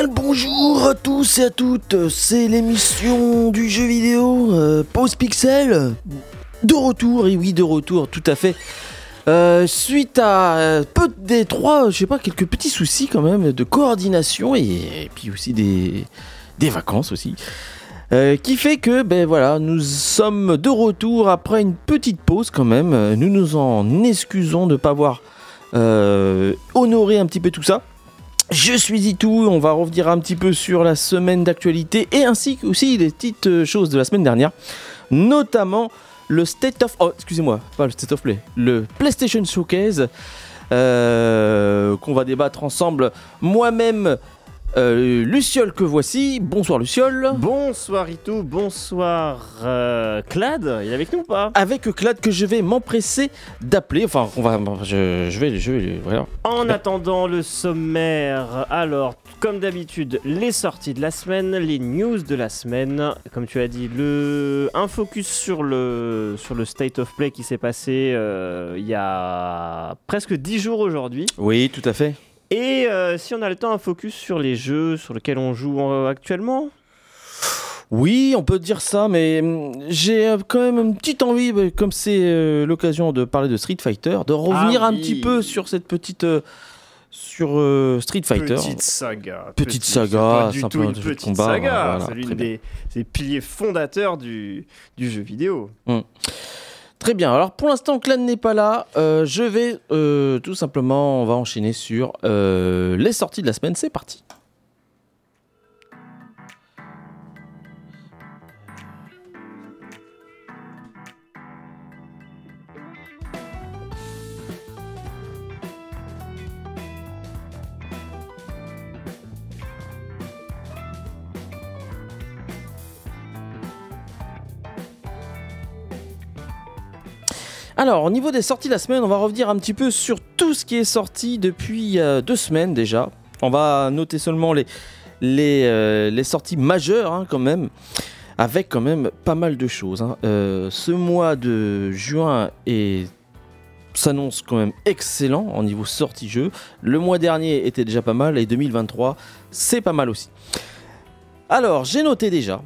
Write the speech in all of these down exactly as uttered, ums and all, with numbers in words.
bien le bonjour à tous et à toutes, c'est l'émission du jeu vidéo euh, Pause Pixel, de retour, et oui de retour tout à fait, euh, suite à euh, peu des trois, je sais pas, quelques petits soucis quand même de coordination et, et puis aussi des, des vacances aussi. Euh, qui fait que, ben voilà, nous sommes de retour après une petite pause quand même. Nous nous en excusons de ne pas avoir euh, honoré un petit peu tout ça. Je suis Itou, on va revenir un petit peu sur la semaine d'actualité et ainsi aussi les petites choses de la semaine dernière. Notamment le State of... Oh, excusez-moi, pas le State of Play, le PlayStation Showcase euh, qu'on va débattre ensemble. Moi-même... Euh, Luciole que voici, bonsoir Luciole. Bonsoir Itou, bonsoir euh, Clad, il est avec nous ou pas ? Avec Clad que je vais m'empresser d'appeler, enfin on va, je, je vais, je vais, voilà. En attendant le sommaire, alors comme d'habitude les sorties de la semaine, les news de la semaine, comme tu as dit, le, un focus sur le, sur le State of Play qui s'est passé euh, il y a presque dix jours aujourd'hui. Oui, tout à fait. Et euh, si on a le temps, un focus sur les jeux sur lesquels on joue euh, actuellement ? Oui, on peut dire ça, mais j'ai euh, quand même une petite envie, comme c'est euh, l'occasion de parler de Street Fighter, de revenir ah oui. un petit peu sur cette petite... Euh, sur euh, Street Fighter. Petite saga. Petite, petite saga, pas du tout une petite combat, saga, voilà, c'est l'une des, des piliers fondateurs du, du jeu vidéo. Hum. Très bien, alors pour l'instant Clan n'est pas là, euh, je vais euh, tout simplement, on va enchaîner sur euh, les sorties de la semaine, c'est parti. Alors, au niveau des sorties de la semaine, on va revenir un petit peu sur tout ce qui est sorti depuis euh, deux semaines déjà. On va noter seulement les, les, euh, les sorties majeures hein, quand même, avec quand même pas mal de choses. Hein. Euh, ce mois de juin est, s'annonce quand même excellent au niveau sortie jeu. Le mois dernier était déjà pas mal et deux mille vingt-trois, c'est pas mal aussi. Alors, j'ai noté déjà...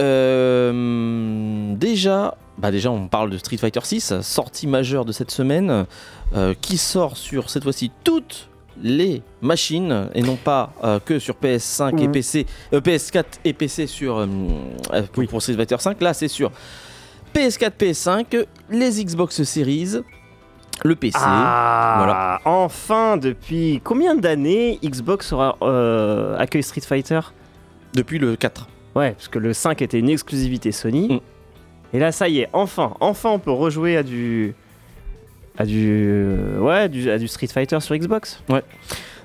Euh, déjà... Bah déjà on parle de Street Fighter six, sortie majeure de cette semaine, euh, qui sort sur cette fois-ci toutes les machines et non pas euh, que sur P S cinq mmh. et P C, euh, P S quatre et P C sur euh, pour, oui. pour Street Fighter cinq. Là c'est sur P S quatre, P S cinq, les Xbox Series, le P C. Ah, voilà. Enfin, depuis combien d'années Xbox aura euh, accueilli Street Fighter ? Depuis le quatre. Ouais, parce que le cinq était une exclusivité Sony. Mmh. Et là, ça y est, enfin, enfin, on peut rejouer à du, à du, ouais, du, à du Street Fighter sur Xbox. Ouais.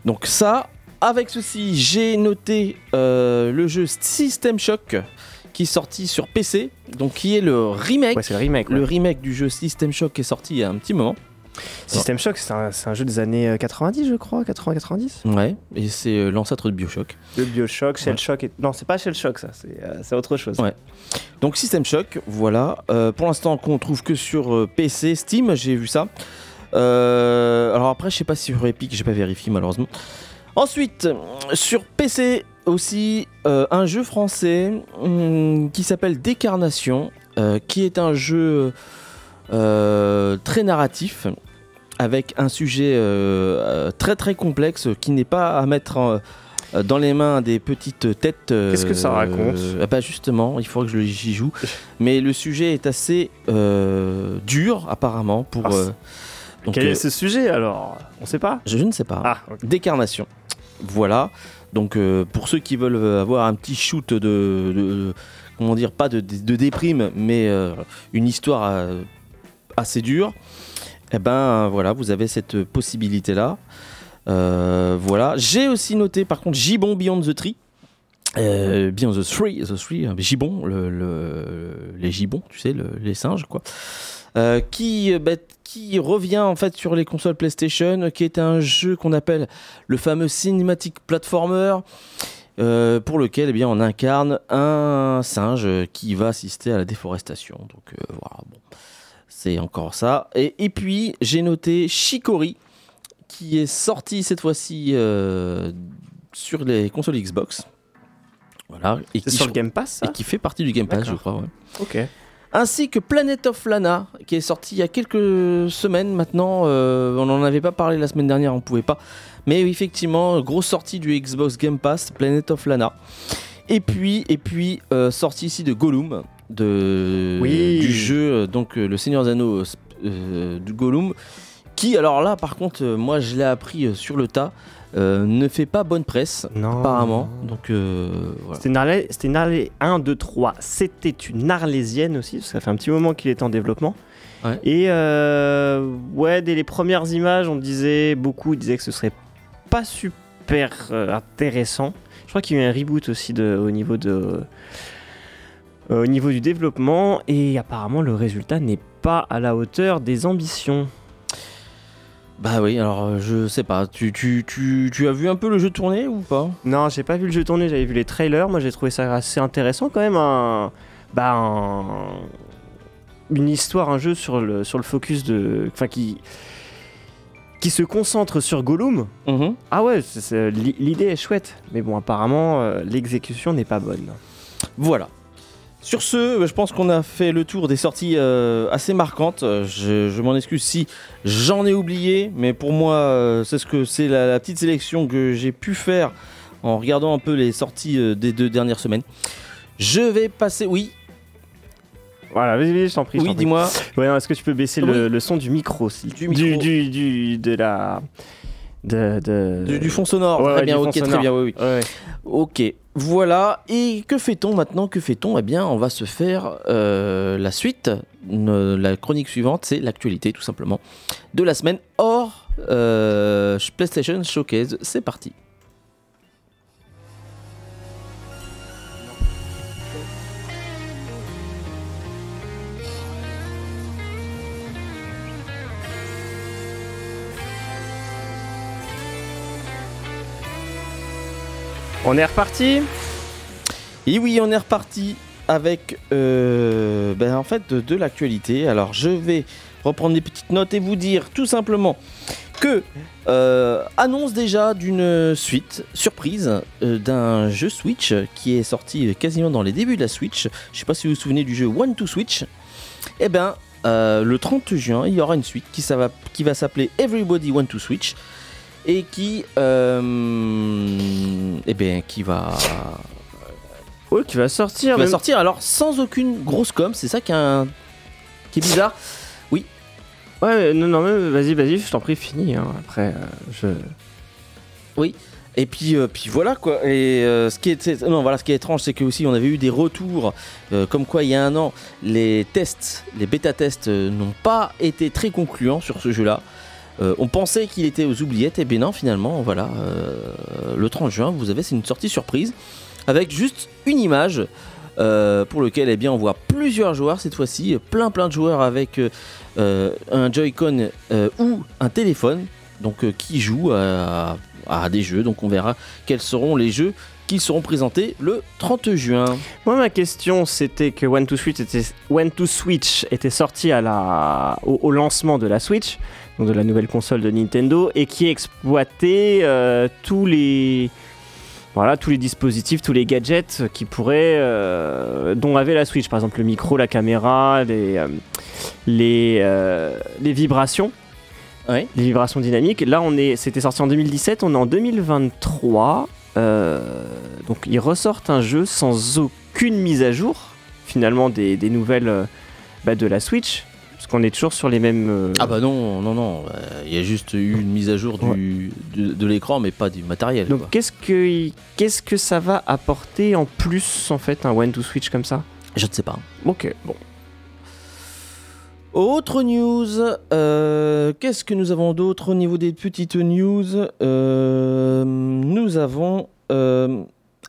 Donc ça, avec ceci, j'ai noté euh, le jeu System Shock qui est sorti sur P C, donc qui est le remake. Ouais, c'est le remake. Ouais. Le remake du jeu System Shock qui est sorti il y a un petit moment. System Shock, c'est un, c'est un jeu des années quatre-vingt-dix, je crois, quatre-vingts quatre-vingt-dix. Ouais, et c'est l'ancêtre de BioShock. Le BioShock, Shell ouais. Shock. Et... Non, c'est pas Shell Shock, ça, c'est, euh, c'est autre chose. Ouais. Donc System Shock, voilà. Euh, pour l'instant, qu'on trouve que sur euh, P C, Steam, j'ai vu ça. Euh, alors après, je sais pas si sur Epic, j'ai pas vérifié malheureusement. Ensuite, sur P C aussi, euh, un jeu français hum, qui s'appelle Décarnation, euh, qui est un jeu. Euh, très narratif avec un sujet euh, très très complexe qui n'est pas à mettre en, dans les mains des petites têtes. Euh, Qu'est-ce que ça raconte ? euh, bah justement, il faudrait que j'y joue. Mais le sujet est assez euh, dur apparemment pour. Ah, euh, donc, quel est euh, ce sujet alors ? On ne sait pas. Je, je ne sais pas. Ah, okay. Décarnation. Voilà. Donc euh, pour ceux qui veulent avoir un petit shoot de, de comment dire, pas de, de, de déprime, mais euh, une histoire. Euh, assez dur, et eh ben voilà, vous avez cette possibilité là. Euh, voilà, j'ai aussi noté par contre Gibbon Beyond the Tree, euh, Beyond the Tree, the Tree, Gibbon, le, le, les gibbons, tu sais, le, les singes quoi, euh, qui, bah, qui revient en fait sur les consoles PlayStation, qui est un jeu qu'on appelle le fameux cinématique platformer. Euh, pour lequel eh bien, on incarne un singe qui va assister à la déforestation. Donc euh, voilà, bon. C'est encore ça. Et, et puis, j'ai noté Chicory, qui est sorti cette fois-ci euh, sur les consoles Xbox. Voilà. Et c'est qui, sur le Game Pass, ça ? Et qui fait partie du Game Pass, D'accord. je crois. Ouais. Ok. Ainsi que Planet of Lana, qui est sorti il y a quelques semaines maintenant. Euh, on n'en avait pas parlé la semaine dernière, on ne pouvait pas. Mais effectivement, grosse sortie du Xbox Game Pass, Planet of Lana. Et puis, et puis euh, sortie ici de Gollum, de, oui. du jeu, donc euh, le Seigneur des Anneaux euh, du Gollum, qui, alors là, par contre, euh, moi je l'ai appris euh, sur le tas, euh, ne fait pas bonne presse, non. apparemment. Donc, euh, voilà. C'était une Arlé- c'était une Arlé- un, deux, trois. C'était une Arlésienne aussi, parce que ça fait un petit moment qu'il est en développement. Ouais. Et euh, ouais, dès les premières images, on disait, beaucoup disaient que ce serait pas super euh, intéressant. Je crois qu'il y a eu un reboot aussi de, au niveau de, euh, au niveau du développement, et apparemment le résultat n'est pas à la hauteur des ambitions. Bah oui, alors je sais pas, tu, tu, tu, tu as vu un peu le jeu tourner ou pas ? Non, j'ai pas vu le jeu tourner, j'avais vu les trailers, moi j'ai trouvé ça assez intéressant quand même, un, bah un, une histoire, un jeu sur le, sur le focus de... Enfin qui... qui se concentre sur Gollum. Mmh. Ah ouais, c'est, c'est, l'idée est chouette, mais bon, apparemment, euh, l'exécution n'est pas bonne. Voilà. Sur ce, je pense qu'on a fait le tour des sorties euh, assez marquantes. Je, je m'en excuse si j'en ai oublié, mais pour moi, euh, c'est ce que c'est la, la petite sélection que j'ai pu faire en regardant un peu les sorties euh, des deux dernières semaines. Je vais passer... Oui. Voilà, vas-y, vas-y, je t'en prie. Oui, t'en prie. Dis-moi. Ouais, non, est-ce que tu peux baisser oui. le, le son du micro, si du, micro. Du, du, du, de la, de, de... Du, du fond sonore. Ouais, très, ouais, bien, okay, sonore. très bien, ok, très bien, oui, ok, voilà. Et que fait-on maintenant ? Que fait-on ? Eh bien, on va se faire euh, la suite. Ne, la chronique suivante, c'est l'actualité, tout simplement, de la semaine hors euh, PlayStation Showcase. C'est parti. On est reparti ? Et oui, on est reparti avec euh, ben en fait de, de l'actualité. Alors je vais reprendre des petites notes et vous dire tout simplement que euh, annonce déjà d'une suite surprise euh, d'un jeu Switch qui est sorti quasiment dans les débuts de la Switch. Je sais pas si vous vous souvenez du jeu One to Switch. Eh ben euh, le trente juin, il y aura une suite qui, ça va, qui va s'appeler Everybody One to Switch. Et qui, euh, eh bien, qui va, ouais, qui va sortir, qui va sortir. Alors sans aucune grosse com, c'est ça qui est, un... qui est bizarre. Oui. Ouais, non, non, mais vas-y, vas-y, je t'en prie, finis. Hein. Après, euh, je. Oui. Et puis, euh, puis voilà quoi. Et euh, ce qui est, c'est... non, voilà, ce qui est étrange, c'est que aussi on avait eu des retours, euh, comme quoi il y a un an, les tests, les bêta tests euh, n'ont pas été très concluants sur ce jeu-là. Euh, on pensait qu'il était aux oubliettes, et bien non, finalement, voilà, euh, le trente juin, vous avez, c'est une sortie surprise, avec juste une image, euh, pour lequel, eh bien, on voit plusieurs joueurs cette fois-ci, plein plein de joueurs avec euh, un Joy-Con euh, ou un téléphone, donc euh, qui joue à, à des jeux, donc on verra quels seront les jeux qui seront présentés le trente juin. Moi, ma question, c'était que One to Switch était, One to Switch était sorti à la, au, au lancement de la Switch, donc de la nouvelle console de Nintendo, et qui exploitait euh, tous les voilà tous les dispositifs, tous les gadgets qui pourraient euh, dont avait la Switch, par exemple le micro, la caméra, les euh, les euh, les vibrations, ouais. les vibrations dynamiques. Là, on est, c'était sorti en deux mille dix-sept, on est en deux mille vingt-trois, euh, donc ils ressortent un jeu sans aucune mise à jour finalement des des nouvelles euh, bah, de la Switch. Parce qu'on est toujours sur les mêmes... Euh... Ah bah non, non, non. Il y a juste eu une mise à jour du, ouais. de, de l'écran, mais pas du matériel. Donc quoi. Qu'est-ce que, qu'est-ce que ça va apporter en plus, en fait, un One to Switch comme ça ? Je ne sais pas. Ok, bon. Autre news. Euh, qu'est-ce que nous avons d'autre au niveau des petites news ? euh, Nous avons euh,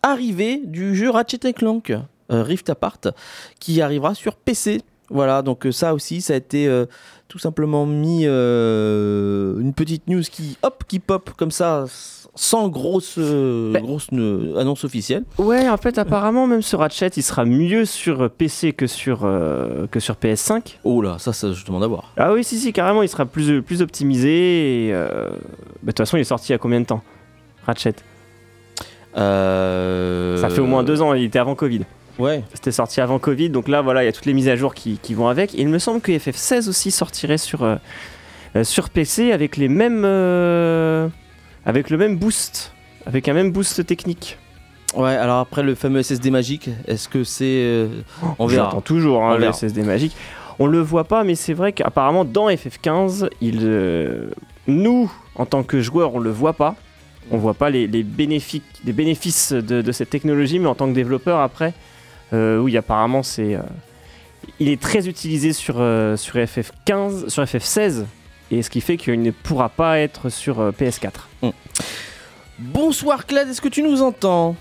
arrivée du jeu Ratchet and Clank, euh, Rift Apart, qui arrivera sur P C. Voilà, donc ça aussi, ça a été euh, tout simplement mis euh, une petite news qui hop, qui pop comme ça, sans grosse, euh, bah. grosse euh, annonce officielle. Ouais, en fait, apparemment, même ce Ratchet, il sera mieux sur P C que sur, euh, que sur P S cinq. Oh là, ça, ça, je demande à voir. Ah oui, si, si, carrément, il sera plus, plus optimisé. De euh... bah, toute façon, il est sorti il y a combien de temps, Ratchet ? Euh... Ça fait au moins deux ans, il était avant Covid. Ouais. C'était sorti avant Covid, donc là voilà, il y a toutes les mises à jour qui, qui vont avec. Et il me semble que F F seize aussi sortirait sur, euh, sur P C avec les mêmes, euh, avec le même boost, avec un même boost technique. Ouais, alors après le fameux S S D magique, est-ce que c'est... Euh, on verra. J'entends toujours hein, le S S D magique. On le voit pas, mais c'est vrai qu'apparemment dans F F quinze, il, euh, nous, en tant que joueurs, on le voit pas. On voit pas les, les, bénéfic- les bénéfices de, de cette technologie, mais en tant que développeur, après, euh, oui, apparemment, c'est, euh, il est très utilisé sur, euh, sur F F quinze, sur F F seize, et ce qui fait qu'il ne pourra pas être sur euh, P S quatre. Mmh. Bonsoir Claude, est-ce que tu nous entends ?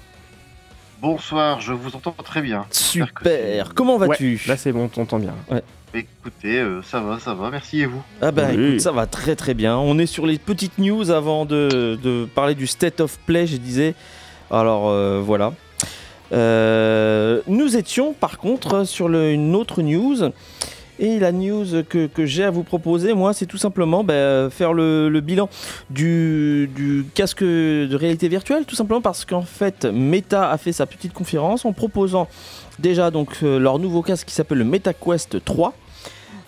Bonsoir, je vous entends très bien. Super, comment vas-tu ? Ouais, là c'est bon, t'entends bien. Ouais. Écoutez, euh, ça va, ça va, merci et vous ? Ah bah oui. Écoute, ça va très très bien. On est sur les petites news avant de, de parler du State of Play, je disais. Alors euh, voilà. Euh, nous étions par contre sur le, une autre news. Et la news que, que j'ai à vous proposer, moi, c'est tout simplement bah, faire le, le bilan du, du casque de réalité virtuelle, tout simplement parce qu'en fait, Meta a fait sa petite conférence en proposant déjà donc, leur nouveau casque qui s'appelle le Meta Quest trois,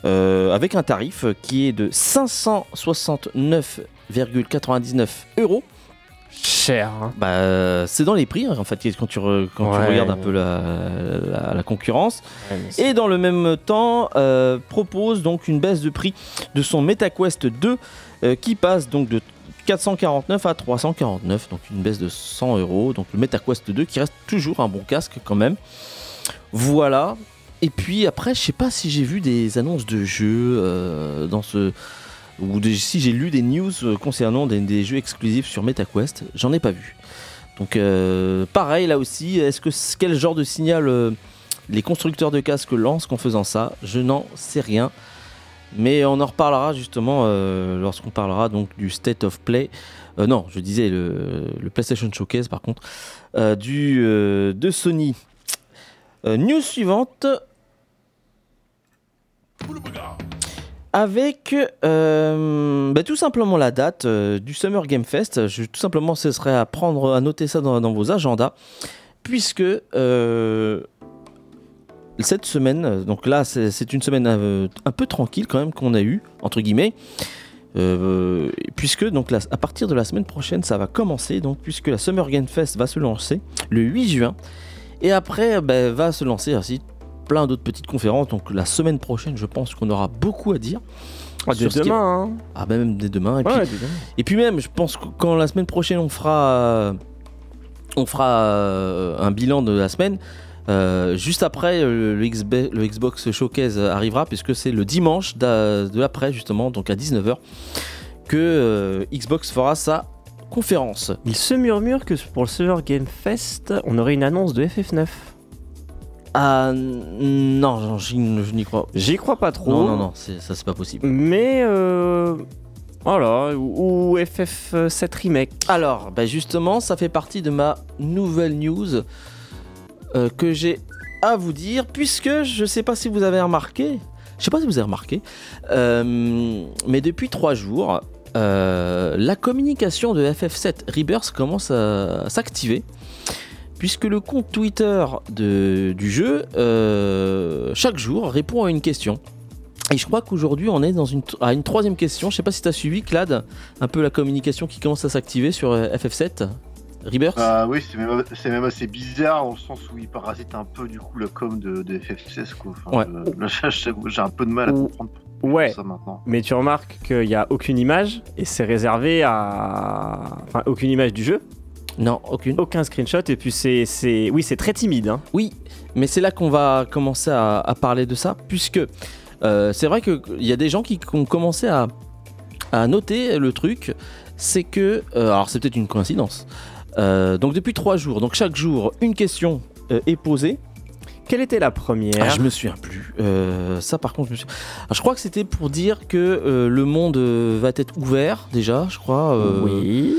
euh, avec un tarif qui est de cinq cent soixante-neuf virgule quatre-vingt-dix-neuf euros. Cher. Hein. Bah, c'est dans les prix en fait quand tu, re, quand ouais, tu regardes un peu la, la, la concurrence. Ouais, et dans le même temps euh, propose donc une baisse de prix de son Meta Quest deux euh, qui passe donc de quatre cent quarante-neuf à trois cent quarante-neuf, donc une baisse de cent euros. Donc le Meta Quest deux qui reste toujours un bon casque quand même. Voilà. Et puis après je sais pas si j'ai vu des annonces de jeux euh, dans ce... ou des, si j'ai lu des news concernant des, des jeux exclusifs sur MetaQuest, j'en ai pas vu. Donc euh, pareil là aussi, est-ce que quel genre de signal euh, les constructeurs de casques lancent en faisant ça ? Je n'en sais rien. Mais on en reparlera justement euh, lorsqu'on parlera donc du State of Play. Euh, non, je disais le, le PlayStation Showcase par contre euh, du euh, de Sony. Euh, news suivante. Avec euh, bah, tout simplement la date euh, du Summer Game Fest. Je, tout simplement, ce serait à prendre, à noter ça dans, dans vos agendas, puisque euh, cette semaine, donc là, c'est, c'est une semaine euh, un peu tranquille quand même qu'on a eu entre guillemets, euh, puisque donc là, à partir de la semaine prochaine, ça va commencer. Donc, puisque la Summer Game Fest va se lancer le huit juin, et après, bah, va se lancer aussi plein d'autres petites conférences, donc la semaine prochaine je pense qu'on aura beaucoup à dire. Ah, dès demain hein. Ah ben même dès demain et, ouais, puis, ouais, dès demain et puis même je pense que quand la semaine prochaine on fera on fera un bilan de la semaine euh, juste après le, le, Xb, le Xbox Showcase arrivera puisque c'est le dimanche de l'après justement donc à dix-neuf heures que euh, Xbox fera sa conférence. Il se murmure que pour le Summer Game Fest on aurait une annonce de F F neuf. Ah euh, non, je n'y crois. J'y crois pas trop. Non, non, non, c'est, ça c'est pas possible. Mais euh, voilà, ou, ou F F sept remake. Alors, bah justement, ça fait partie de ma nouvelle news euh, que j'ai à vous dire, puisque je sais pas si vous avez remarqué, je sais pas si vous avez remarqué, euh, mais depuis trois jours, euh, la communication de F F sept Rebirth commence à, à s'activer. Puisque le compte Twitter de, du jeu, euh, chaque jour, répond à une question. Et je crois qu'aujourd'hui, on est dans une, à une troisième question. Je ne sais pas si tu as suivi, Clad, un peu la communication qui commence à s'activer sur F F sept Rebirth. Bah oui, c'est même, c'est même assez bizarre, dans le sens où il parasite un peu, du coup, la com de, de F F seize, quoi. Enfin, ouais. euh, là, j'ai, j'ai un peu de mal à comprendre. Ouais, ça maintenant. Mais tu remarques qu'il n'y a aucune image, et c'est réservé à... Enfin, aucune image du jeu. Non, aucune. Aucun screenshot, et puis c'est, c'est... Oui, c'est très timide. Hein. Oui, mais c'est là qu'on va commencer à, à parler de ça, puisque euh, c'est vrai qu'il y a des gens qui ont commencé à, à noter le truc, c'est que... Euh, alors, c'est peut-être une coïncidence. Euh, donc, depuis trois jours, donc chaque jour, une question euh, est posée. Quelle était la première ? Ah, je me souviens plus. Euh, ça, par contre, je me souviens... Alors, je crois que c'était pour dire que euh, le monde euh, va être ouvert, déjà, je crois. Euh... Oui...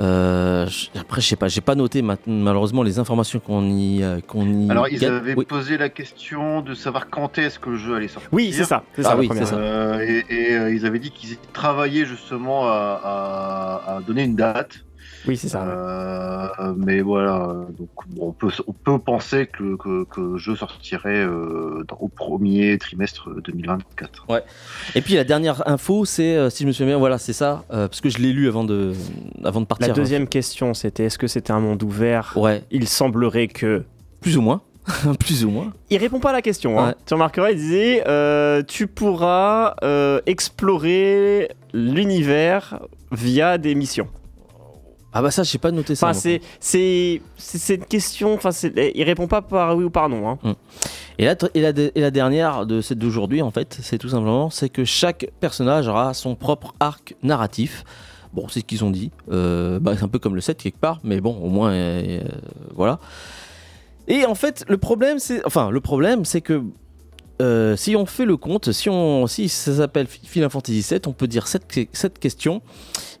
Euh, après, je sais pas, j'ai pas noté ma- malheureusement les informations qu'on y, euh, qu'on y. Alors, ils gagne. avaient oui. posé la question de savoir quand est-ce que le jeu allait sortir. Oui, c'est ça. C'est ah ça oui, c'est ça. Euh, et et euh, ils avaient dit qu'ils travaillaient justement à, à, à donner une date. Oui, c'est ça. Euh, ouais. Mais voilà, donc, bon, on, peut, on peut penser que, que, que le jeu sortirait euh, dans, au premier trimestre deux mille vingt-quatre. Ouais. Et puis la dernière info, c'est, euh, si je me souviens bien, voilà, c'est ça, euh, parce que je l'ai lu avant de, avant de partir. La deuxième hein. question, c'était est-ce que c'était un monde ouvert ? Ouais. Il semblerait que... Plus ou moins. Plus ou moins. Il répond pas à la question. Hein. Ouais. Tu remarqueras, il disait euh, tu pourras euh, explorer l'univers via des missions. Ah bah ça, j'ai pas noté ça. Enfin, c'est, c'est, c'est, c'est une question. Enfin, il répond pas par oui ou par non. Hein. Et, la, et, la, et la dernière de cette d'aujourd'hui, en fait, c'est tout simplement c'est que chaque personnage aura son propre arc narratif. Bon, c'est ce qu'ils ont dit. Euh, bah, c'est un peu comme le sept quelque part, mais bon, au moins, euh, voilà. Et en fait, le problème, c'est, enfin, le problème, c'est que euh, si on fait le compte, si, on, si ça s'appelle Final Fantasy sept, on peut dire sept questions.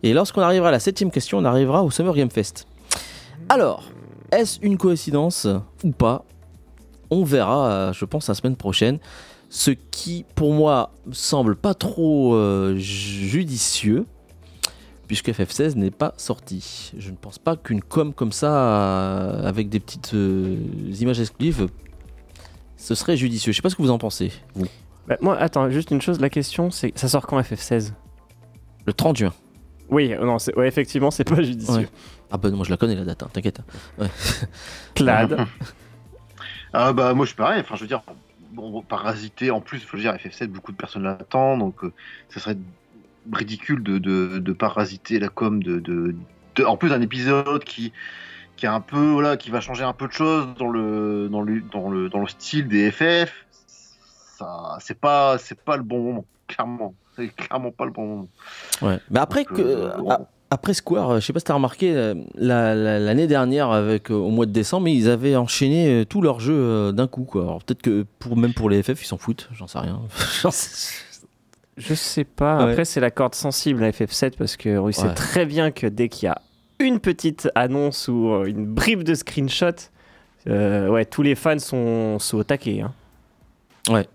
Et lorsqu'on arrivera à la septième question, on arrivera au Summer Game Fest. Alors, est-ce une coïncidence ou pas ? On verra, je pense, la semaine prochaine. Ce qui, pour moi, semble pas trop euh, judicieux, puisque F F seize n'est pas sorti. Je ne pense pas qu'une com comme ça, euh, avec des petites euh, images exclusives, ce serait judicieux. Je sais pas ce que vous en pensez, vous. Bah, moi, attends, juste une chose, la question, c'est ça sort quand F F seize ? Le trente juin. Oui, non, c'est, ouais, effectivement, c'est pas judicieux. Ouais. Ah bah non, moi je la connais la date, hein, t'inquiète. Ouais. Clad. Ah bah moi je suis pareil, enfin je veux dire, bon, parasiter, en plus, faut dire, F F sept, beaucoup de personnes l'attendent, donc euh, ça serait... ridicule de, de, de parasiter la com de, de, de en plus d'un épisode qui qui a un peu voilà qui va changer un peu de choses dans le dans le dans le dans le style des F F. Ça c'est pas c'est pas le bon moment, clairement c'est clairement pas le bon moment. Ouais. Mais après Donc, que euh, bon. Après Square, je sais pas si t'as remarqué la, la, l'année dernière avec au mois de décembre, ils avaient enchaîné tous leurs jeux d'un coup quoi. Alors peut-être que pour même pour les F F ils s'en foutent, j'en sais rien. J'en sais... Je sais pas. Après, ouais. C'est la corde sensible à F F sept parce que Russe sait ouais. très bien que dès qu'il y a une petite annonce ou une bribe de screenshot, euh, ouais, tous les fans sont, sont au taquet. Hein. Ouais.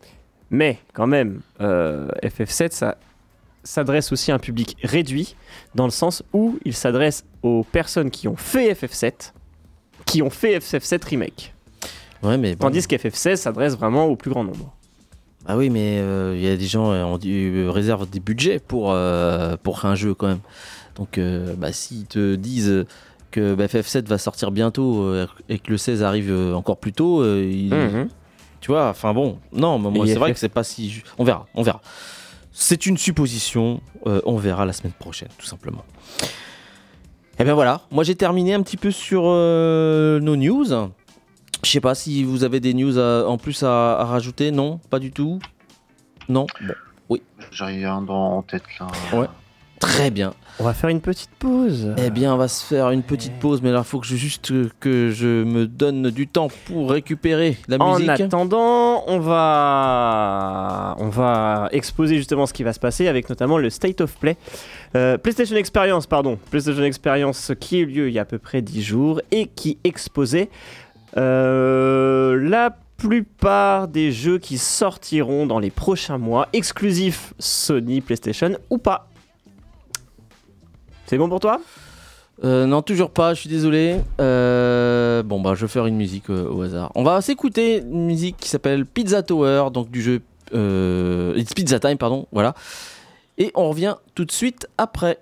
Mais quand même, euh, F F sept, ça s'adresse aussi à un public réduit dans le sens où il s'adresse aux personnes qui ont fait F F sept, qui ont fait F F sept Remake. Ouais, mais bon. Tandis que F F seize s'adresse vraiment au plus grand nombre. Ah oui, mais il euh, y a des gens euh, on dit, euh, réservent des budgets pour, euh, pour un jeu quand même. Donc, euh, bah, s'ils te disent que bah, F F sept va sortir bientôt euh, et que le seize arrive euh, encore plus tôt, euh, il, mm-hmm. tu vois, enfin bon, non, mais moi, c'est F F... vrai que c'est pas si... Ju- on verra, on verra. C'est une supposition, euh, on verra la semaine prochaine, tout simplement. Et bien voilà, moi j'ai terminé un petit peu sur euh, nos news. Je sais pas si vous avez des news à, en plus à, à rajouter, non ? Pas du tout ? Non ? Bon, oui. J'ai rien en tête là. Ouais. Très bien. On va faire une petite pause. Eh bien, on va se faire une petite pause, mais là, il faut que je, juste que je me donne du temps pour récupérer la en musique. En attendant, on va... on va exposer justement ce qui va se passer avec notamment le State of Play. Euh, PlayStation Experience, pardon. PlayStation Experience qui a eu lieu il y a à peu près dix jours et qui exposait... Euh, la plupart des jeux qui sortiront dans les prochains mois, exclusifs Sony, PlayStation ou pas. C'est bon pour toi ? euh, Non, toujours pas, je suis désolé. Euh, bon, bah, je vais faire une musique euh, au hasard. On va s'écouter une musique qui s'appelle Pizza Tower, donc du jeu euh, It's Pizza Time, pardon, voilà. Et on revient tout de suite après.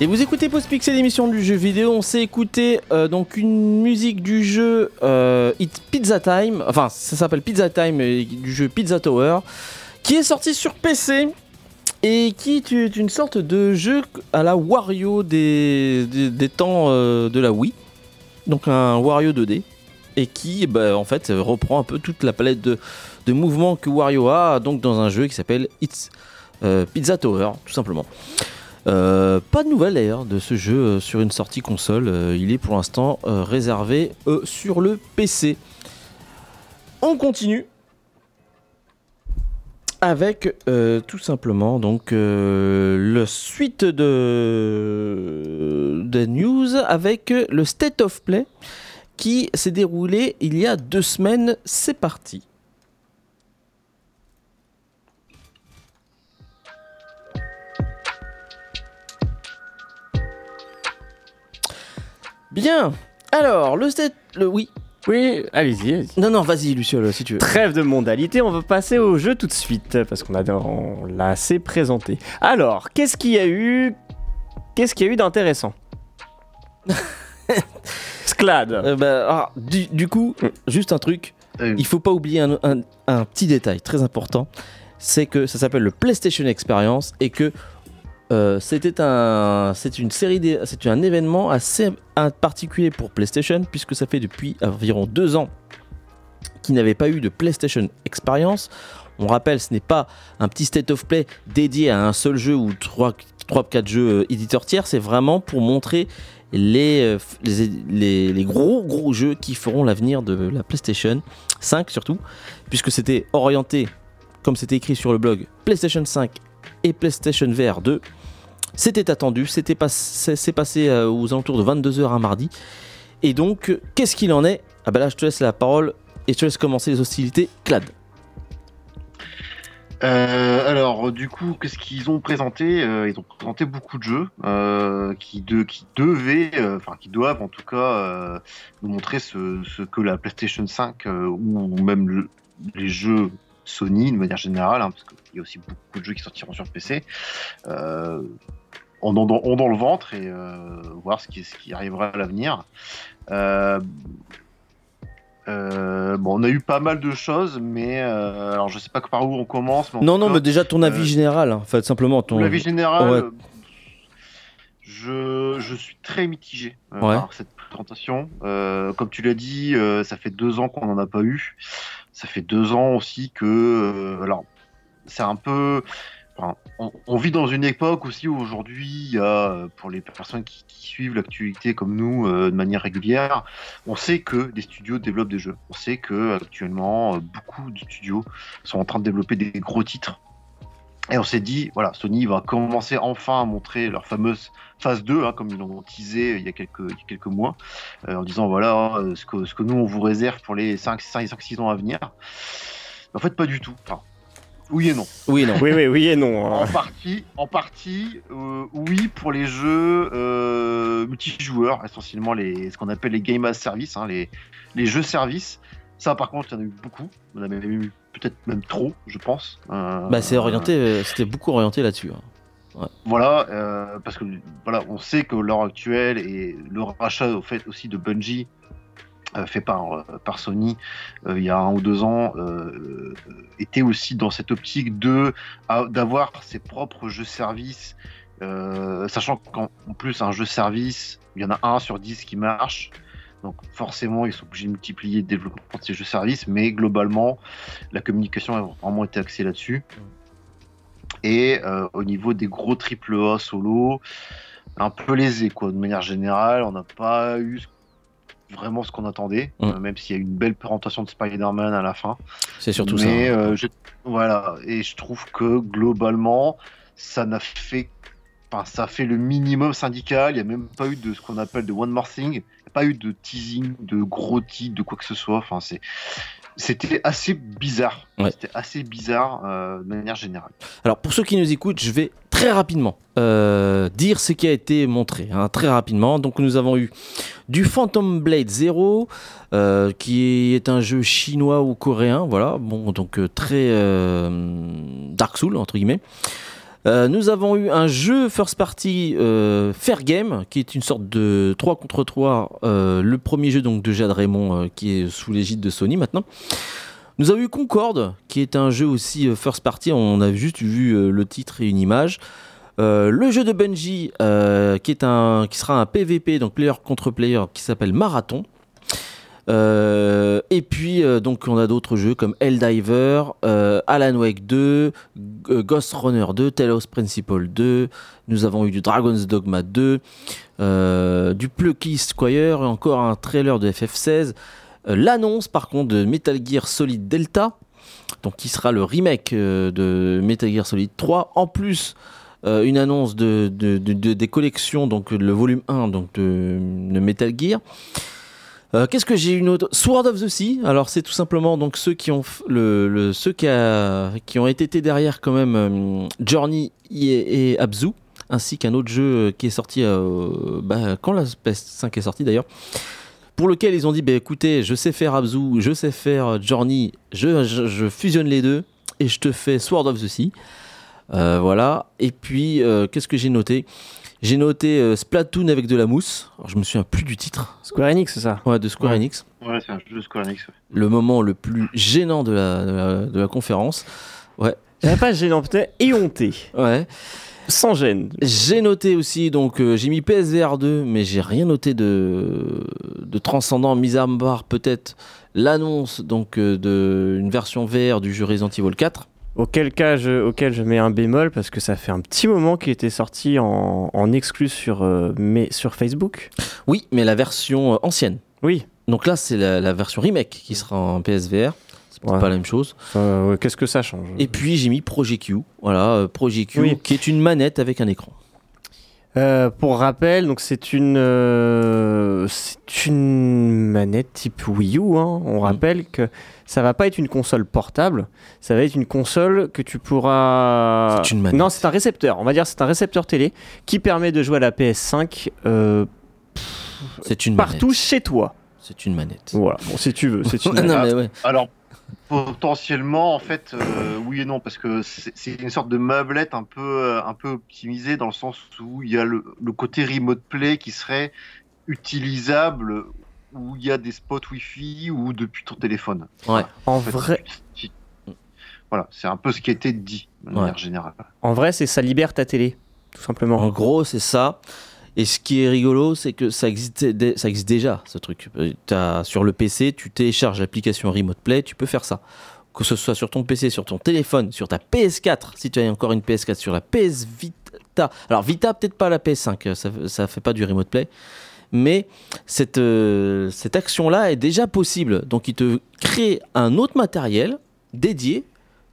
Et vous écoutez Pause Pixel, l'émission du jeu vidéo. On s'est écouté euh, donc une musique du jeu euh, It's Pizza Time, enfin ça s'appelle Pizza Time, et du jeu Pizza Tower, qui est sorti sur P C et qui est une sorte de jeu à la Wario des, des, des temps euh, de la Wii, donc un Wario deux D, et qui bah, en fait reprend un peu toute la palette de, de mouvements que Wario a donc dans un jeu qui s'appelle It's euh, Pizza Tower, tout simplement. Euh, pas de nouvelles d'ailleurs de ce jeu euh, sur une sortie console, euh, il est pour l'instant euh, réservé euh, sur le P C. On continue avec euh, tout simplement donc euh, la suite de, de news avec le State of Play qui s'est déroulé il y a deux semaines. C'est parti. Bien. Alors, le state... Le... Oui. Oui, allez-y, allez-y. Non, non, vas-y, Luciole, si tu veux. Trêve de mondalité, on va passer au jeu tout de suite, parce qu'on a... on l'a assez présenté. Alors, qu'est-ce qu'il y a eu... Qu'est-ce qu'il y a eu d'intéressant? Sclad. Euh, bah, alors, du, du coup, mm. juste un truc. Mm. Il faut pas oublier un, un, un petit détail très important. C'est que ça s'appelle le PlayStation Experience et que... Euh, c'était un, c'est une série, de, c'est un événement assez particulier pour PlayStation puisque ça fait depuis environ deux ans qu'il n'avait pas eu de PlayStation Experience. On rappelle, ce n'est pas un petit State of Play dédié à un seul jeu ou trois, trois, quatre jeux éditeurs tiers. C'est vraiment pour montrer les, les, les, les gros, gros jeux qui feront l'avenir de la PlayStation cinq surtout, puisque c'était orienté, comme c'était écrit sur le blog, PlayStation cinq et PlayStation V R deux. C'était attendu, c'était pas, c'est, c'est passé aux alentours de vingt-deux heures un mardi. Et donc, qu'est-ce qu'il en est? Ah ben là, je te laisse la parole et je te laisse commencer les hostilités. Clad. Euh, alors, du coup, qu'est-ce qu'ils ont présenté? euh, Ils ont présenté beaucoup de jeux euh, qui, de, qui devaient, euh, enfin qui doivent en tout cas, euh, nous montrer ce, ce que la PlayStation cinq euh, ou même le, les jeux Sony de manière générale, hein, parce qu'il y a aussi beaucoup de jeux qui sortiront sur P C, euh, on, on, on dans le ventre et euh, voir ce qui, ce qui arrivera à l'avenir. Euh, euh, bon, on a eu pas mal de choses, mais euh, alors je sais pas par où on commence. Mais non, non, cas, mais déjà ton avis euh, général, en fait, simplement. Ton avis général, ouais. euh, je, je suis très mitigé euh, ouais. par cette présentation. Euh, comme tu l'as dit, euh, ça fait deux ans qu'on n'en a pas eu. Ça fait deux ans aussi que, euh, alors, c'est un peu, enfin, on, on vit dans une époque aussi où aujourd'hui, euh, pour les personnes qui, qui suivent l'actualité comme nous euh, de manière régulière, on sait que des studios développent des jeux. On sait que actuellement, euh, beaucoup de studios sont en train de développer des gros titres. Et on s'est dit, voilà, Sony va commencer enfin à montrer leur fameuse phase deux, hein, comme ils l'ont teasé il y a quelques, il y a quelques mois, euh, en disant, voilà, ce que, ce que nous, on vous réserve pour les cinq, cinq, cinq six ans à venir. En fait, pas du tout. Enfin, oui et non. Oui et non. oui, oui, oui et non. Hein. En partie, en partie euh, oui, pour les jeux euh, multijoueurs, essentiellement les, ce qu'on appelle les Game as Service, hein, les, les jeux services. Ça, par contre, il y en a eu beaucoup. On en a même eu peut-être même trop, je pense. Euh, bah, c'est orienté, euh, c'était beaucoup orienté là-dessus. Hein. Ouais. Voilà, euh, parce que voilà, on sait que l'heure actuelle et le rachat au fait aussi de Bungie euh, fait par euh, par Sony euh, il y a un ou deux ans euh, était aussi dans cette optique de à, d'avoir ses propres jeux services, euh, sachant qu'en plus un jeu service, il y en a un sur dix qui marche. Donc forcément, ils sont obligés de multiplier le développement de ces jeux-services, mais globalement, la communication a vraiment été axée là-dessus. Et euh, au niveau des gros triple A solo, un peu lésés, quoi. De manière générale, on n'a pas eu vraiment ce qu'on attendait, mmh. euh, même s'il y a eu une belle présentation de Spider-Man à la fin. C'est surtout mais, ça. Mais euh, je... voilà, et je trouve que globalement, ça n'a fait Enfin, ça fait le minimum syndical, il n'y a même pas eu de ce qu'on appelle de one more thing, il n'y a pas eu de teasing, de gros titres, de quoi que ce soit, enfin, c'est... c'était assez bizarre, ouais. c'était assez bizarre euh, de manière générale. Alors pour ceux qui nous écoutent, je vais très rapidement euh, dire ce qui a été montré, hein, très rapidement. Donc nous avons eu du Phantom Blade Zero, euh, qui est un jeu chinois ou coréen, voilà, bon, donc très euh, Dark Souls entre guillemets. Euh, nous avons eu un jeu first party euh, fair game qui est une sorte de trois contre trois, euh, le premier jeu donc de Jed Raymond euh, qui est sous l'égide de Sony maintenant. Nous avons eu Concorde qui est un jeu aussi euh, first party, on a juste vu euh, le titre et une image. Euh, le jeu de Bungie euh, qui, est un, qui sera un P V P, donc player contre player, qui s'appelle Marathon. Euh, et puis euh, donc on a d'autres jeux comme Helldivers, euh, Alan Wake deux, G- Ghost Runner deux, Talos Principle deux, nous avons eu du Dragon's Dogma deux, euh, du Plucky Squire, encore un trailer de F F seize, euh, l'annonce par contre de Metal Gear Solid Delta, donc qui sera le remake euh, de Metal Gear Solid trois, en plus euh, une annonce de, de, de, de, des collections, donc le volume un donc de, de Metal Gear. Euh, qu'est-ce que j'ai une autre ? Sword of the Sea. Alors c'est tout simplement donc ceux qui ont f- le, le ceux qui, a, qui ont été derrière quand même um, Journey et, et Abzu, ainsi qu'un autre jeu qui est sorti euh, bah, quand la P S cinq est sortie d'ailleurs, pour lequel ils ont dit bah, écoutez, je sais faire Abzu, je sais faire Journey, je, je, je fusionne les deux et je te fais Sword of the Sea. Euh, voilà. Et puis euh, qu'est-ce que j'ai noté ? J'ai noté euh, Splatoon avec de la mousse. Alors, je me souviens plus du titre. Square Enix, c'est ça ? Ouais, de Square ouais. Enix. Ouais, c'est un jeu de Square Enix. Ouais. Le moment le plus gênant de la, de la, de la conférence. Ouais. C'est pas gênant, peut-être éhonté. Ouais. Sans gêne. J'ai noté aussi, donc euh, j'ai mis P S V R deux, mais j'ai rien noté de, de transcendant, mis à part peut-être l'annonce donc, euh, d'une version V R du jeu Resident Evil quatre. Auquel cas, je, auquel je mets un bémol parce que ça fait un petit moment qu'il était sorti en, en exclu sur, euh, mais sur Facebook. Oui, mais la version ancienne. Oui. Donc là, c'est la, la version remake qui sera en P S V R. C'est ouais. pas la même chose. Euh, ouais, qu'est-ce que ça change ? Et puis, j'ai mis Project Q. Voilà, Project Q, oui. qui est une manette avec un écran. Euh, pour rappel, donc c'est une, euh, c'est une manette type Wii U. Hein. On rappelle que ça va pas être une console portable, ça va être une console que tu pourras... C'est une manette. Non, c'est un récepteur. On va dire c'est un récepteur télé qui permet de jouer à la P S cinq euh, c'est une partout manette. Chez toi. C'est une manette. Voilà, bon, si tu veux, c'est une manette. Non, mais ouais. Alors, potentiellement, en fait, euh, oui et non, parce que c'est, c'est une sorte de meublette un peu, un peu optimisée dans le sens où il y a le, le côté remote play qui serait utilisable où il y a des spots Wi-Fi ou depuis ton téléphone. Ouais. En, en fait, vrai... Tu, tu, voilà, c'est un peu ce qui a été dit, de manière ouais. générale. En vrai, c'est ça libère ta télé, tout simplement. En gros, c'est ça. Et ce qui est rigolo, c'est que ça existe, ça existe déjà, ce truc. T'as, sur le P C, tu télécharges l'application Remote Play, tu peux faire ça. Que ce soit sur ton P C, sur ton téléphone, sur ta P S quatre, si tu as encore une P S quatre, sur la P S Vita. Alors Vita, peut-être pas la P S cinq, ça, ça fait pas du Remote Play. Mais cette, euh, cette action-là est déjà possible. Donc, il te crée un autre matériel dédié,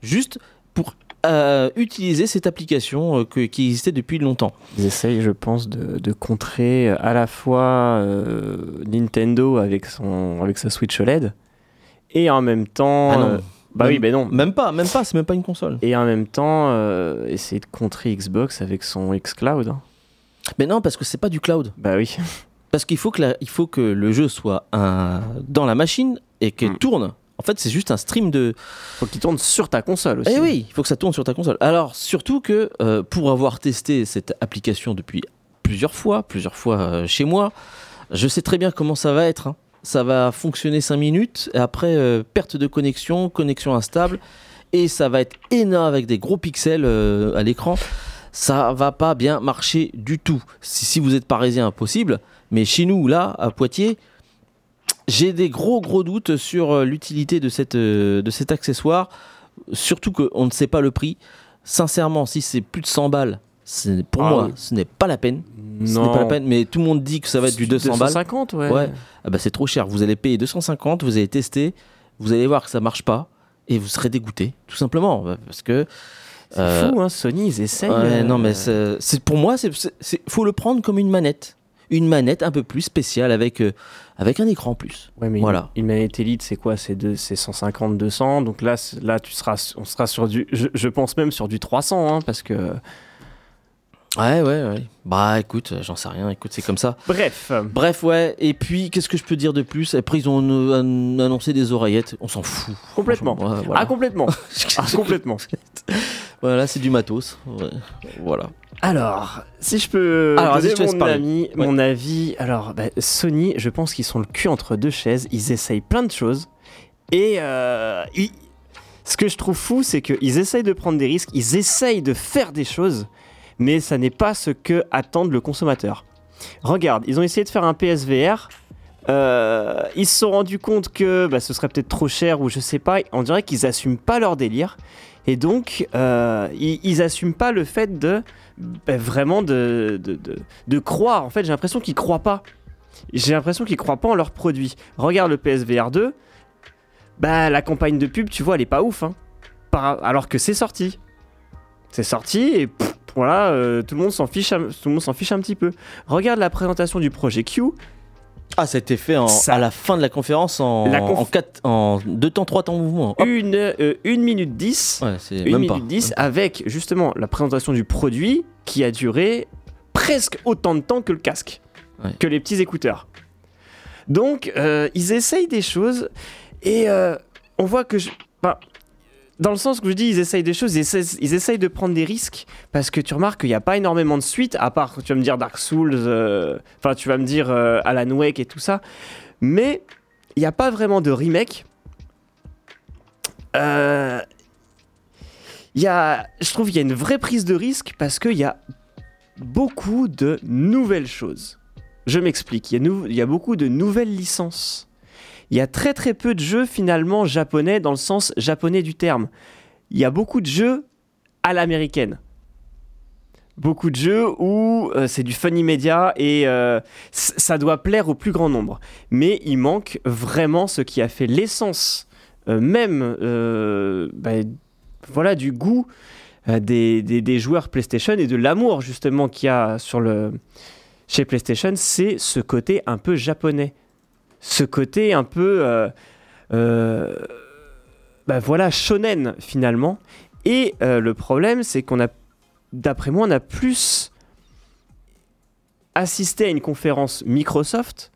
juste pour... Euh, utiliser cette application euh, que, qui existait depuis longtemps. Ils essayent, je pense, de, de contrer à la fois euh, Nintendo avec, son, avec sa Switch O L E D et en même temps... Ah non. Euh, bah même, oui, mais bah non. Même pas, même pas, c'est même pas une console. Et en même temps, euh, essayer de contrer Xbox avec son xCloud. Hein. Mais non, parce que c'est pas du cloud. Bah oui. Parce qu'il faut que, la, il faut que le jeu soit un, dans la machine et qu'il mm. tourne. En fait, c'est juste un stream de... Faut qu'il tourne sur ta console aussi. Eh oui, il faut que ça tourne sur ta console. Alors, surtout que euh, pour avoir testé cette application depuis plusieurs fois, plusieurs fois euh, chez moi, je sais très bien comment ça va être. Hein. Ça va fonctionner cinq minutes, et après, euh, perte de connexion, connexion instable, et ça va être énorme avec des gros pixels euh, à l'écran. Ça va pas bien marcher du tout. Si, si vous êtes parisien, impossible. Mais chez nous, là, à Poitiers... J'ai des gros gros doutes sur l'utilité de, cette, de cet accessoire, surtout qu'on ne sait pas le prix. Sincèrement, si c'est plus de cent balles, c'est, pour ah moi, oui. ce n'est pas la peine. Non. Ce n'est pas la peine, mais tout le monde dit que ça va être c'est du deux cents balles. deux cent cinquante, ouais. ouais. Ah bah c'est trop cher. Vous allez payer deux cent cinquante, vous allez tester, vous allez voir que ça ne marche pas et vous serez dégoûté, tout simplement. Parce que, c'est euh, fou, hein, Sony, ils essayent. Ouais, euh... non, mais c'est, c'est, pour moi, il faut le prendre comme une manette. Une manette un peu plus spéciale avec, euh, avec un écran en plus. Ouais, mais voilà. Une, une manette Elite, c'est quoi ? C'est, de, c'est cent cinquante, deux cents. Donc là, là tu seras, on sera sur du. Je, je pense même sur du trois cents, hein, parce que. Ouais, ouais, ouais. Bah écoute, j'en sais rien. Écoute, c'est comme ça. Bref. Bref, ouais. Et puis, qu'est-ce que je peux dire de plus ? Après, ils ont euh, annoncé des oreillettes. On s'en fout. Complètement. Ouais, voilà. Ah, complètement. ah, complètement. Voilà, c'est du matos. Ouais. Voilà. Alors, si je peux alors, donner si je mon, ami, ouais. mon avis, alors bah, Sony, je pense qu'ils sont le cul entre deux chaises. Ils essayent plein de choses et euh, ils... ce que je trouve fou, c'est qu'ils essayent de prendre des risques, ils essayent de faire des choses, mais ça n'est pas ce que attend le consommateur. Regarde, ils ont essayé de faire un P S V R. Euh, ils se sont rendus compte que bah, ce serait peut-être trop cher ou je sais pas. On dirait qu'ils n'assument pas leur délire. Et donc, euh, ils n'assument pas le fait de bah, vraiment de, de, de, de croire. En fait, j'ai l'impression qu'ils ne croient pas. J'ai l'impression qu'ils ne croient pas en leurs produits. Regarde le P S V R deux. Bah, la campagne de pub, tu vois, elle n'est pas ouf. Hein. Par... Alors que c'est sorti. C'est sorti et... Pff, voilà, euh, tout le monde s'en fiche, tout le monde s'en fiche un petit peu. Regarde la présentation du projet Q. Ah, ça a été fait en, ça... à la fin de la conférence en, la conf... en, quatre, en deux temps, trois temps mouvement. Une, euh, une minute dix, ouais, c'est une même minute pas. dix avec justement la présentation du produit qui a duré presque autant de temps que le casque, ouais. que les petits écouteurs. Donc, euh, ils essayent des choses et euh, on voit que... Je... Enfin, dans le sens que je dis, ils essayent des choses, ils essayent, ils essayent de prendre des risques, parce que tu remarques qu'il n'y a pas énormément de suites, à part, tu vas me dire Dark Souls, enfin euh, tu vas me dire euh, Alan Wake et tout ça, mais il n'y a pas vraiment de remake. Euh, y a, je trouve qu'il y a une vraie prise de risque, parce qu'il y a beaucoup de nouvelles choses. Je m'explique, il y, nou- y a beaucoup de nouvelles licences. Il y a très très peu de jeux finalement japonais dans le sens japonais du terme. Il y a beaucoup de jeux à l'américaine. Beaucoup de jeux où euh, c'est du fun immédiat et euh, c- ça doit plaire au plus grand nombre. Mais il manque vraiment ce qui a fait l'essence euh, même euh, bah, voilà, du goût euh, des, des, des joueurs PlayStation et de l'amour justement qu'il y a sur le... chez PlayStation, c'est ce côté un peu japonais. Ce côté un peu, euh, euh, bah voilà, shonen finalement. Et euh, le problème, c'est qu'on a, d'après moi, on a plus assisté à une conférence Microsoft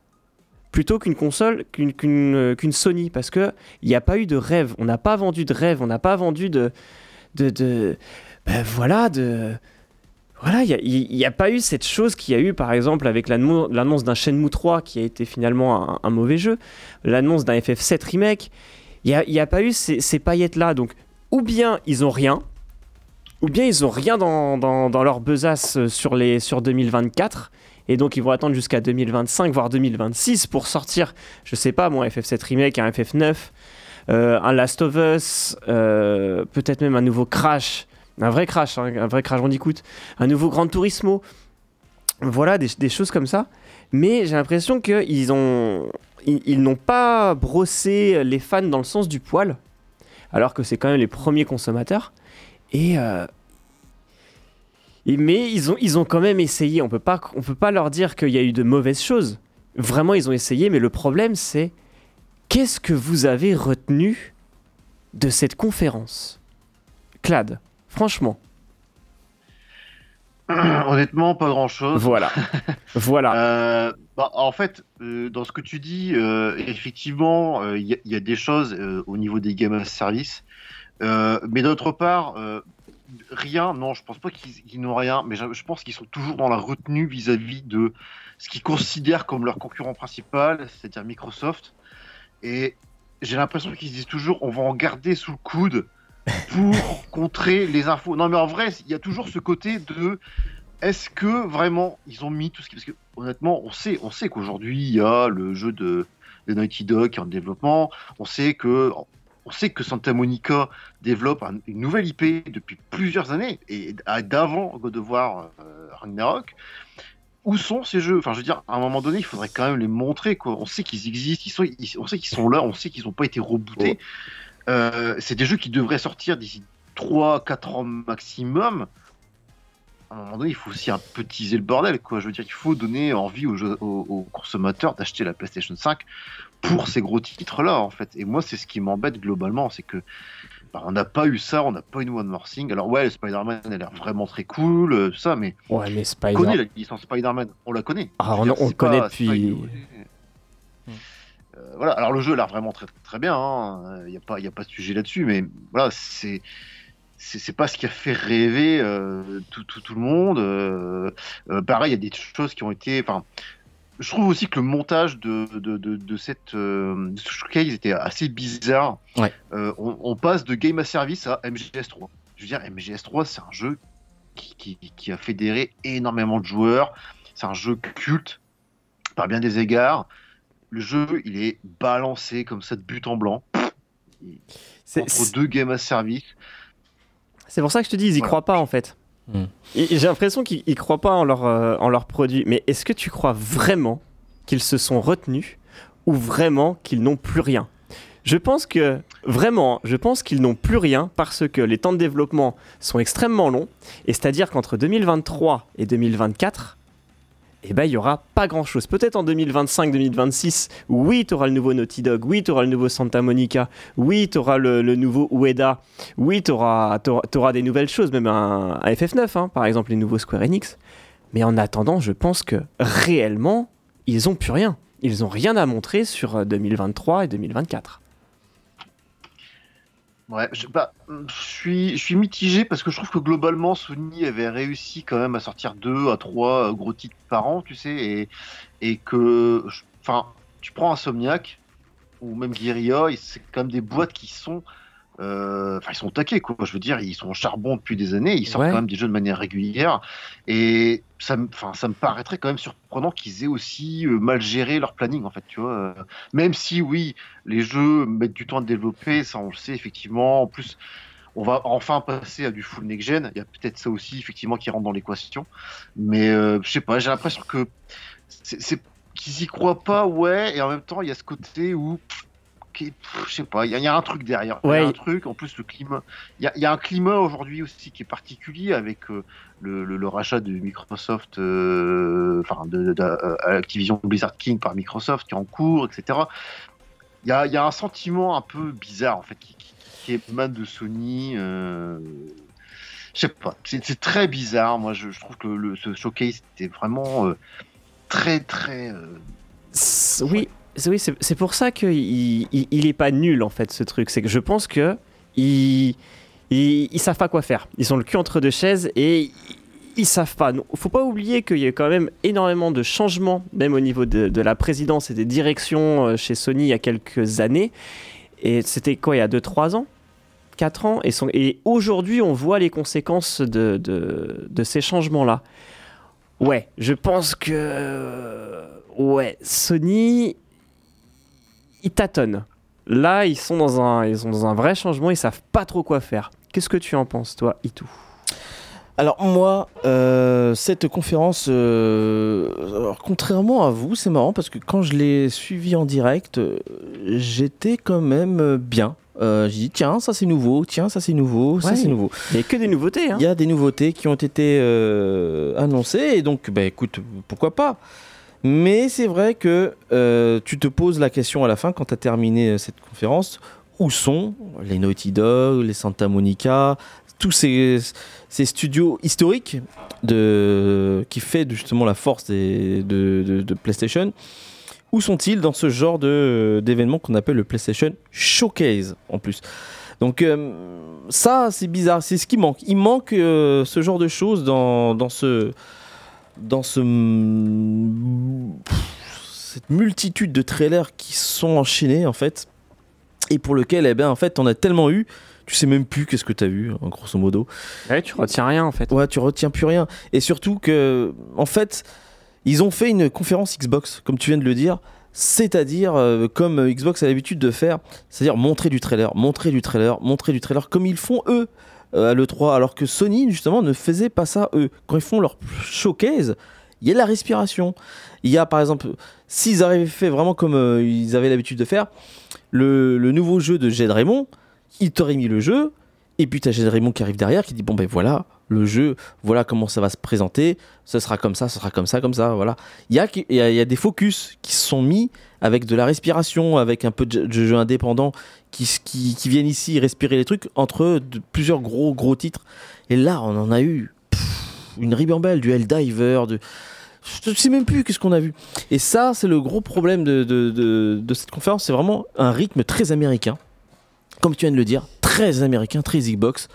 plutôt qu'une console, qu'une, qu'une, euh, qu'une Sony, parce que il n'y a pas eu de rêve. On n'a pas vendu de rêve. On n'a pas vendu de, de, de, bah voilà, de. Voilà, il n'y a, a pas eu cette chose qu'il y a eu par exemple avec l'annonce d'un Shenmue trois qui a été finalement un, un mauvais jeu, l'annonce d'un F F sept remake, il n'y a, a pas eu ces, ces paillettes-là. Donc ou bien ils n'ont rien, ou bien ils n'ont rien dans, dans, dans leur besace sur, les, sur deux mille vingt-quatre, et donc ils vont attendre jusqu'à deux mille vingt-cinq, voire deux mille vingt-six pour sortir, je sais pas, bon, un F F sept remake, un F F neuf, euh, un Last of Us, euh, peut-être même un nouveau Crash. Un vrai crash, hein, un vrai crash, on écoute. Un nouveau Gran Turismo. Voilà, des, des choses comme ça. Mais j'ai l'impression qu'ils ont, ils, ils n'ont pas brossé les fans dans le sens du poil. Alors que c'est quand même les premiers consommateurs. Et, euh, et mais ils ont, ils ont quand même essayé. On peut pas, on peut pas leur dire qu'il y a eu de mauvaises choses. Vraiment, ils ont essayé. Mais le problème, c'est qu'est-ce que vous avez retenu de cette conférence, Clad? Franchement. Honnêtement, pas grand-chose. Voilà. voilà. Euh, bah, en fait, euh, dans ce que tu dis, euh, effectivement, il euh, y, y a des choses euh, au niveau des game as service. Euh, mais d'autre part, euh, rien, non, je pense pas qu'ils, qu'ils n'ont rien, mais je, je pense qu'ils sont toujours dans la retenue vis-à-vis de ce qu'ils considèrent comme leur concurrent principal, c'est-à-dire Microsoft. Et j'ai l'impression qu'ils se disent toujours, on va en garder sous le coude pour contrer les infos. Non mais en vrai, il y a toujours ce côté de est-ce que vraiment ils ont mis tout ce qui... Parce que honnêtement, on sait, on sait qu'aujourd'hui il y a le jeu de, de Naughty Dog qui est en développement. On sait que, on sait que Santa Monica développe un, une nouvelle I P depuis plusieurs années et d'avant God of War euh, Ragnarok. Où sont ces jeux? Enfin, je veux dire, à un moment donné, il faudrait quand même les montrer, quoi. On sait qu'ils existent, ils sont, ils, on sait qu'ils sont là, on sait qu'ils n'ont pas été rebootés. Oh. Euh, c'est des jeux qui devraient sortir d'ici trois à quatre ans maximum. À un moment donné, il faut aussi un peu teaser le bordel, quoi. Je veux dire, il faut donner envie aux, jeux, aux, aux consommateurs d'acheter la PlayStation cinq pour ces gros titres-là, en fait. Et moi, c'est ce qui m'embête globalement, c'est que bah, on n'a pas eu ça, on n'a pas eu One More Thing. Alors ouais, le Spider-Man, elle a l'air vraiment très cool, euh, ça, mais, ouais, mais Spider... on connaît la licence Spider-Man, on la connaît. Ah, on, dire, on connaît depuis... Spider- mmh. Voilà, alors le jeu a l'air vraiment très très bien, il hein. n'y a, a pas de sujet là-dessus, mais voilà, c'est, c'est, c'est pas ce qui a fait rêver euh, tout, tout, tout le monde. Euh, euh, pareil, il y a des choses qui ont été... Je trouve aussi que le montage de, de, de, de cette euh, showcase était assez bizarre. Ouais. Euh, on, on passe de Game as Service à M G S trois. Je veux dire, M G S trois, c'est un jeu qui, qui, qui a fédéré énormément de joueurs. C'est un jeu culte, par bien des égards. Le jeu, il est balancé comme ça de but en blanc. C'est, entre c'est... deux Game as Service. C'est pour ça que je te dis, ils y voilà. croient pas en fait. Mmh. Et j'ai l'impression qu'ils ne croient pas en leur, euh, en leur produit. Mais est-ce que tu crois vraiment qu'ils se sont retenus ou vraiment qu'ils n'ont plus rien ? Je pense que, vraiment, je pense qu'ils n'ont plus rien parce que les temps de développement sont extrêmement longs. Et c'est-à-dire qu'entre deux mille vingt-trois et deux mille vingt-quatre, eh ben, il n'y aura pas grand-chose. Peut-être en deux mille vingt-cinq deux mille vingt-six, oui, tu auras le nouveau Naughty Dog, oui, tu auras le nouveau Santa Monica, oui, tu auras le, le nouveau Ueda, oui, tu auras des nouvelles choses, même un, un F F neuf, hein, par exemple, les nouveaux Square Enix. Mais en attendant, je pense que réellement, ils n'ont plus rien. Ils n'ont rien à montrer sur deux mille vingt-trois et deux mille vingt-quatre. Ouais, je, bah, je suis, je suis mitigé parce que je trouve que globalement Sony avait réussi quand même à sortir deux à trois gros titres par an, tu sais, et, et que, enfin, tu prends Insomniac ou même Guerilla, c'est quand même des boîtes qui sont, enfin, euh, ils sont taqués quoi. Je veux dire, ils sont au charbon depuis des années, ils sortent ouais. quand même des jeux de manière régulière, et ça, enfin, ça me paraîtrait quand même surprenant qu'ils aient aussi euh, mal géré leur planning en fait, tu vois. Euh, même si oui, les jeux mettent du temps à développer, ça on le sait effectivement. En plus, on va enfin passer à du full next gen. Il y a peut-être ça aussi effectivement qui rentre dans l'équation. Mais euh, je sais pas, j'ai l'impression que c'est, c'est qu'ils y croient pas, ouais. Et en même temps, il y a ce côté où je sais pas, il y, y a un truc derrière. Ouais. Y a un truc, en plus, le climat. Il y, y a un climat aujourd'hui aussi qui est particulier avec euh, le, le, le rachat de Microsoft, enfin, euh, de, de, de Activision Blizzard King par Microsoft qui est en cours, et cetera. Il y a, y a un sentiment un peu bizarre en fait qui, qui, qui émane de Sony. Euh, je sais pas, c'est, c'est très bizarre. Moi, je, je trouve que le, ce showcase était vraiment euh, très, très. Euh, oui. Oui, c'est, c'est pour ça qu'il n'est pas nul en fait ce truc. C'est que je pense que ils, ils, ils savent pas quoi faire. Ils ont le cul entre deux chaises et ils, ils savent pas. Non, faut pas oublier qu'il y a eu quand même énormément de changements, même au niveau de, de la présidence et des directions chez Sony il y a quelques années. Et c'était quoi, il y a deux trois ans, quatre ans, et, son, et aujourd'hui on voit les conséquences de, de, de ces changements là. Ouais, je pense que ouais, Sony. Ils tâtonnent. Là, ils sont, dans un, ils sont dans un vrai changement, ils savent pas trop quoi faire. Qu'est-ce que tu en penses, toi, Itou ? Alors, moi, euh, cette conférence, euh, alors, contrairement à vous, c'est marrant parce que quand je l'ai suivie en direct, euh, j'étais quand même bien. Euh, j'ai dit tiens ça c'est nouveau, tiens ça c'est nouveau, ça ouais, c'est nouveau. Il n'y a que des nouveautés. Il hein. y a des nouveautés qui ont été euh, annoncées et donc, bah, écoute, pourquoi pas ? Mais c'est vrai que euh, tu te poses la question à la fin, quand tu as terminé cette conférence, où sont les Naughty Dog, les Santa Monica, tous ces, ces studios historiques de, qui fait justement la force des, de, de, de PlayStation. Où sont-ils dans ce genre de, d'événement qu'on appelle le PlayStation Showcase en plus ? Donc euh, ça, c'est bizarre, c'est ce qui manque. Il manque euh, ce genre de choses dans, dans ce... dans ce, cette multitude de trailers qui sont enchaînés en fait et pour lequel eh ben en fait t'en as tellement eu, tu sais même plus qu'est-ce que t'as vu en grosso modo. Ouais, tu retiens rien en fait. Ouais, tu retiens plus rien et surtout que en fait ils ont fait une conférence Xbox comme tu viens de le dire, c'est-à-dire euh, comme Xbox a l'habitude de faire, c'est-à-dire montrer du trailer, montrer du trailer, montrer du trailer comme ils font eux. À l'E trois, alors que Sony justement ne faisait pas ça eux. Quand ils font leur showcase, il y a de la respiration. Il y a par exemple, s'ils avaient fait vraiment comme euh, ils avaient l'habitude de faire, le, le nouveau jeu de Jed Raymond, ils t'auraient mis le jeu, et puis t'as Jed Raymond qui arrive derrière, qui dit bon ben voilà le jeu, voilà comment ça va se présenter, ce sera comme ça, ce sera comme ça, comme ça, voilà. Il y a, il y a, il y a des focus qui se sont mis avec de la respiration, avec un peu de, de jeu indépendant. Qui, qui, qui viennent ici respirer les trucs entre de, plusieurs gros gros titres et là on en a eu pff, une ribambelle, du Helldivers, de... je ne sais même plus qu'est-ce qu'on a vu et ça c'est le gros problème de, de, de, de cette conférence, c'est vraiment un rythme très américain comme tu viens de le dire, très américain, très Xbox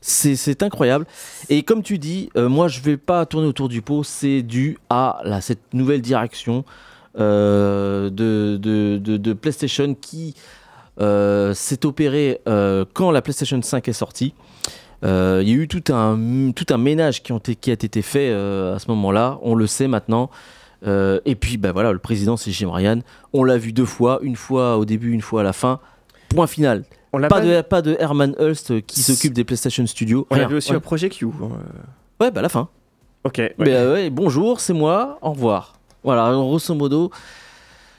c'est, c'est incroyable. Et comme tu dis, euh, moi je vais pas tourner autour du pot, c'est dû à là, cette nouvelle direction euh, de, de, de, de PlayStation qui euh, s'est opérée euh, quand la PlayStation cinq est sortie. Il euh, y a eu tout un, tout un ménage qui, ont t- qui a été fait euh, à ce moment-là, on le sait maintenant. Euh, et puis ben voilà, le président c'est Jim Ryan, on l'a vu deux fois, une fois au début, une fois à la fin, point final. On l'a pas, pas, de, pas de Herman Hulst qui S- s'occupe des PlayStation Studios. On rien. L'a vu aussi ouais. au Project Q. Euh... Ouais, bah à la fin. Ok. Ouais. Mais, euh, ouais, bonjour, c'est moi, au revoir. Voilà, grosso modo,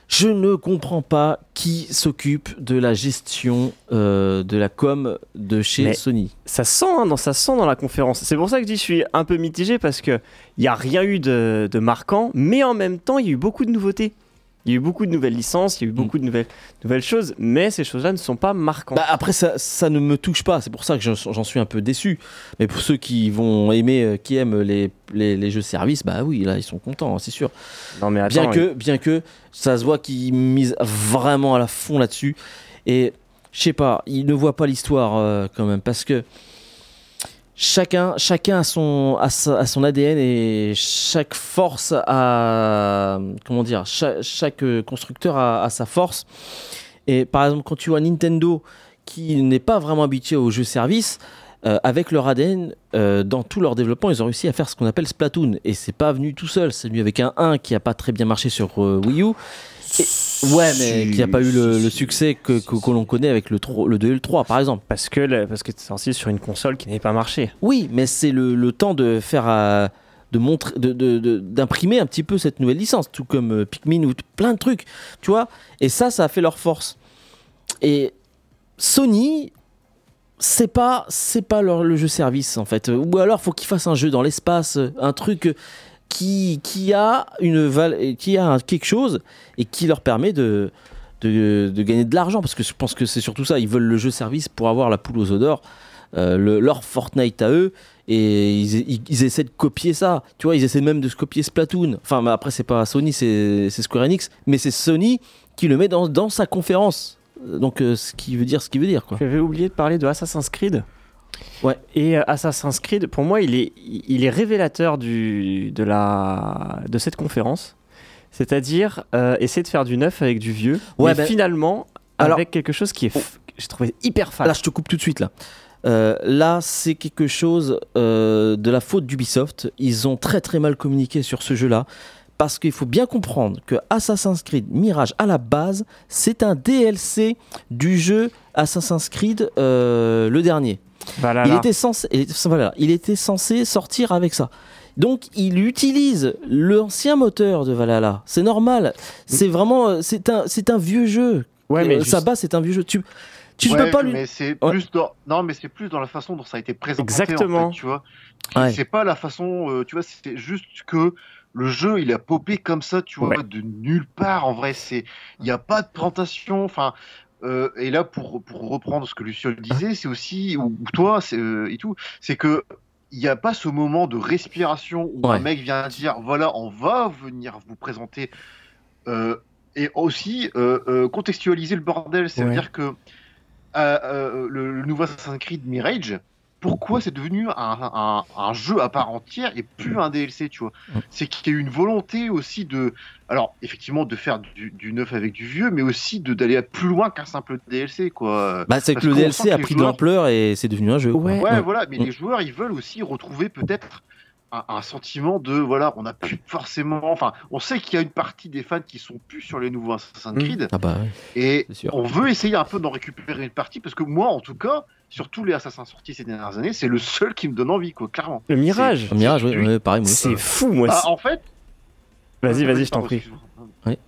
je ne comprends pas qui s'occupe de la gestion euh, de la com de chez mais Sony. Ça sent, hein, non, ça sent dans la conférence. C'est pour ça que je dis, je suis un peu mitigé parce qu'il n'y a rien eu de, de marquant, mais en même temps, il y a eu beaucoup de nouveautés. Il y a eu beaucoup de nouvelles licences, il y a eu beaucoup de nouvelles, nouvelles choses, mais ces choses-là ne sont pas marquantes. Bah après, ça, ça ne me touche pas, c'est pour ça que j'en, j'en suis un peu déçu. Mais pour ceux qui vont aimer, qui aiment les, les, les jeux services, bah oui, là, ils sont contents, c'est sûr. Non mais attends, bien, que, bien que ça se voit qu'ils misent vraiment à la fond là-dessus. Et je sais pas, ils ne voient pas l'histoire euh, quand même, parce que chacun, chacun a, son, a, sa, a son A D N et chaque force a... Comment dire, chaque, chaque constructeur a, a sa force. Et par exemple, quand tu vois Nintendo qui n'est pas vraiment habitué aux jeux services, euh, avec leur A D N, euh, dans tout leur développement, ils ont réussi à faire ce qu'on appelle Splatoon. Et c'est pas venu tout seul, c'est venu avec un un qui n'a pas très bien marché sur euh, Wii U. Et, ouais, mais qui n'a pas eu le, le succès que, que, que l'on connaît avec le, tro- le deux et le trois, par exemple. Parce que le, parce que t'es sorti sur une console qui n'avait pas marché. Oui, mais c'est le, le temps de faire, à, de montrer, de, de, de, d'imprimer un petit peu cette nouvelle licence, tout comme euh, Pikmin ou t- plein de trucs, tu vois. Et ça, ça a fait leur force. Et Sony, c'est pas, c'est pas leur, le jeu service en fait. Ou alors, faut qu'ils fassent un jeu dans l'espace, un truc. Qui, qui a une val- qui a quelque chose et qui leur permet de, de, de gagner de l'argent, parce que je pense que c'est surtout ça, ils veulent le jeu service pour avoir la poule aux œufs d'or, euh, le, leur Fortnite à eux, et ils, ils, ils essaient de copier ça, tu vois, ils essaient même de se copier Splatoon, enfin mais après c'est pas Sony, c'est, c'est Square Enix, mais c'est Sony qui le met dans, dans sa conférence, donc euh, ce qui veut dire ce qui veut dire quoi. J'avais oublié de parler de Assassin's Creed. Ouais. Et euh, Assassin's Creed, pour moi, il est, il est révélateur du, de, la, de cette conférence. C'est-à-dire euh, essayer de faire du neuf avec du vieux, ouais, mais ben, finalement alors, avec quelque chose qui est, f- oh, j'ai trouvé hyper fat. Là, je te coupe tout de suite là. Euh, là, c'est quelque chose euh, de la faute d'Ubisoft. Ils ont très très mal communiqué sur ce jeu-là, parce qu'il faut bien comprendre que Assassin's Creed Mirage, à la base, c'est un D L C du jeu Assassin's Creed euh, le dernier. Valhalla. Il était censé, Valhalla, il était censé sortir avec ça. Donc il utilise l'ancien moteur de Valhalla. C'est normal. C'est vraiment, c'est un, c'est un vieux jeu. Ouais, mais sa base, c'est un vieux jeu. Tu, tu ouais, peux pas lui. Mais c'est ouais. plus dans, non, mais c'est plus dans la façon dont ça a été présenté. Exactement. En fait, tu vois, ouais. c'est pas la façon. Euh, tu vois, c'est juste que le jeu, il a popé comme ça. Tu vois, ouais. de nulle part. En vrai, c'est, il y a pas de présentation. Enfin. Euh, et là, pour, pour reprendre ce que Luciol disait, c'est aussi, ou, ou toi, c'est, euh, et tout, c'est que il n'y a pas ce moment de respiration où ouais. un mec vient dire voilà, on va venir vous présenter euh, et aussi euh, euh, contextualiser le bordel. C'est-à-dire ouais. que euh, euh, le, le nouveau Assassin's Creed Mirage, pourquoi c'est devenu un, un, un jeu à part entière et plus un D L C, tu vois. C'est qu'il y a eu une volonté aussi de, alors effectivement de faire du, du neuf avec du vieux, mais aussi de, d'aller plus loin qu'un simple D L C, quoi. Bah c'est Parce que le D L C a pris joueurs... de l'ampleur et c'est devenu un jeu. Ouais, ouais, ouais. voilà. Mais ouais. les joueurs, ils veulent aussi retrouver peut-être un, un sentiment de, voilà, on a plus forcément, enfin, on sait qu'il y a une partie des fans qui sont plus sur les nouveaux Assassin's Creed. Mmh. Ah bah, ouais. Et on veut essayer un peu d'en récupérer une partie, parce que moi, en tout cas. Sur tous les assassins sortis ces dernières années, c'est le seul qui me donne envie, quoi, clairement. Le Mirage. C'est... Le Mirage, oui, ouais, pareil. Moi, c'est fou, moi. Ah, en fait. Vas-y, vas-y, je t'en prie. Oui.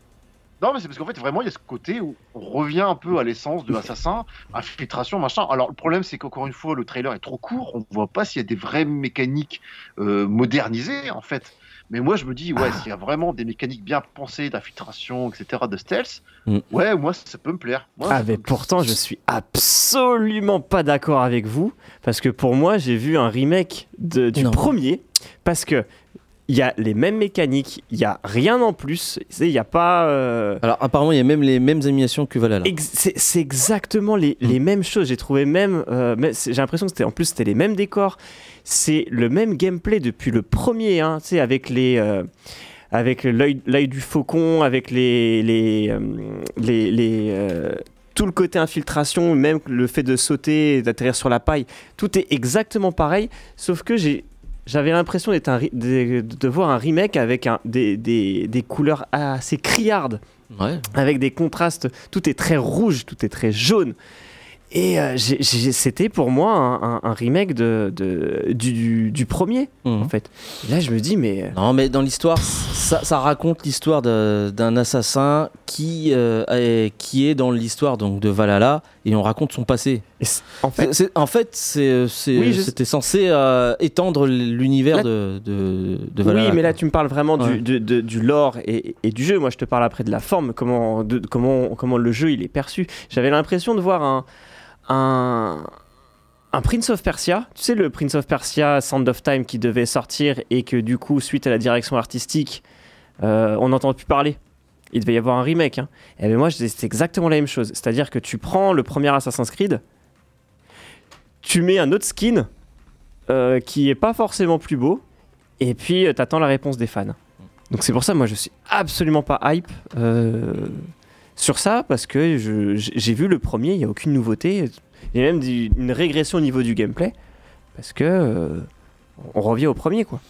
Non, mais c'est parce qu'en fait, vraiment, il y a ce côté où on revient un peu à l'essence de assassin, infiltration, machin. Alors, le problème, c'est qu'encore une fois, le trailer est trop court. On ne voit pas s'il y a des vraies mécaniques euh, modernisées, en fait. Mais moi, je me dis, ouais, ah. s'il y a vraiment des mécaniques bien pensées d'infiltration, et cetera, de stealth, mm. ouais, moi, ça peut me plaire. Moi, ah, mais pourtant, plaire. Je suis absolument pas d'accord avec vous, parce que pour moi, j'ai vu un remake de, du non. premier, parce que il y a les mêmes mécaniques, il n'y a rien en plus, il n'y a pas... Euh... Alors apparemment il y a même les mêmes animations que Valhalla. Ex- c'est, c'est exactement les, mmh. les mêmes choses, j'ai trouvé même... Euh, mais j'ai l'impression que c'était, en plus c'était les mêmes décors, c'est le même gameplay depuis le premier, hein, tu sais, avec les... Euh... avec l'œil, l'œil du faucon, avec les, les, euh, les, les, euh, tout le côté infiltration, même le fait de sauter et d'atterrir sur la paille, tout est exactement pareil, sauf que j'ai, j'avais l'impression d'être un, de, de voir un remake avec un, des, des, des couleurs assez criardes, ouais. Avec des contrastes, tout est très rouge, tout est très jaune. Et euh, j'ai, j'ai, c'était pour moi un, un, un remake de, de, du, du premier, mmh. en fait. Et là, je me dis, mais... Non, mais dans l'histoire, ça, ça raconte l'histoire de, d'un assassin qui, euh, est, qui est dans l'histoire donc, de Valhalla, et on raconte son passé. C'est, en fait, c'est, c'est, en fait c'est, c'est, oui, je... c'était censé euh, étendre l'univers là... de, de, de Valhalla. Oui, mais là, tu me parles vraiment ouais. du, de, de, du lore et, et du jeu. Moi, je te parle après de la forme, comment, de, comment, comment le jeu il est perçu. J'avais l'impression de voir un... Un... un Prince of Persia, tu sais le Prince of Persia Sand of Time qui devait sortir et que du coup suite à la direction artistique euh, on n'entend plus parler, il devait y avoir un remake hein. Et bien moi je disais, c'est exactement la même chose, c'est à dire que tu prends le premier Assassin's Creed, tu mets un autre skin euh, qui est pas forcément plus beau et puis euh, t'attends la réponse des fans, donc c'est pour ça moi je suis absolument pas hype euh... sur ça, parce que je, j'ai vu le premier, il n'y a aucune nouveauté. Il y a même une régression au niveau du gameplay, parce que euh, on revient au premier, quoi.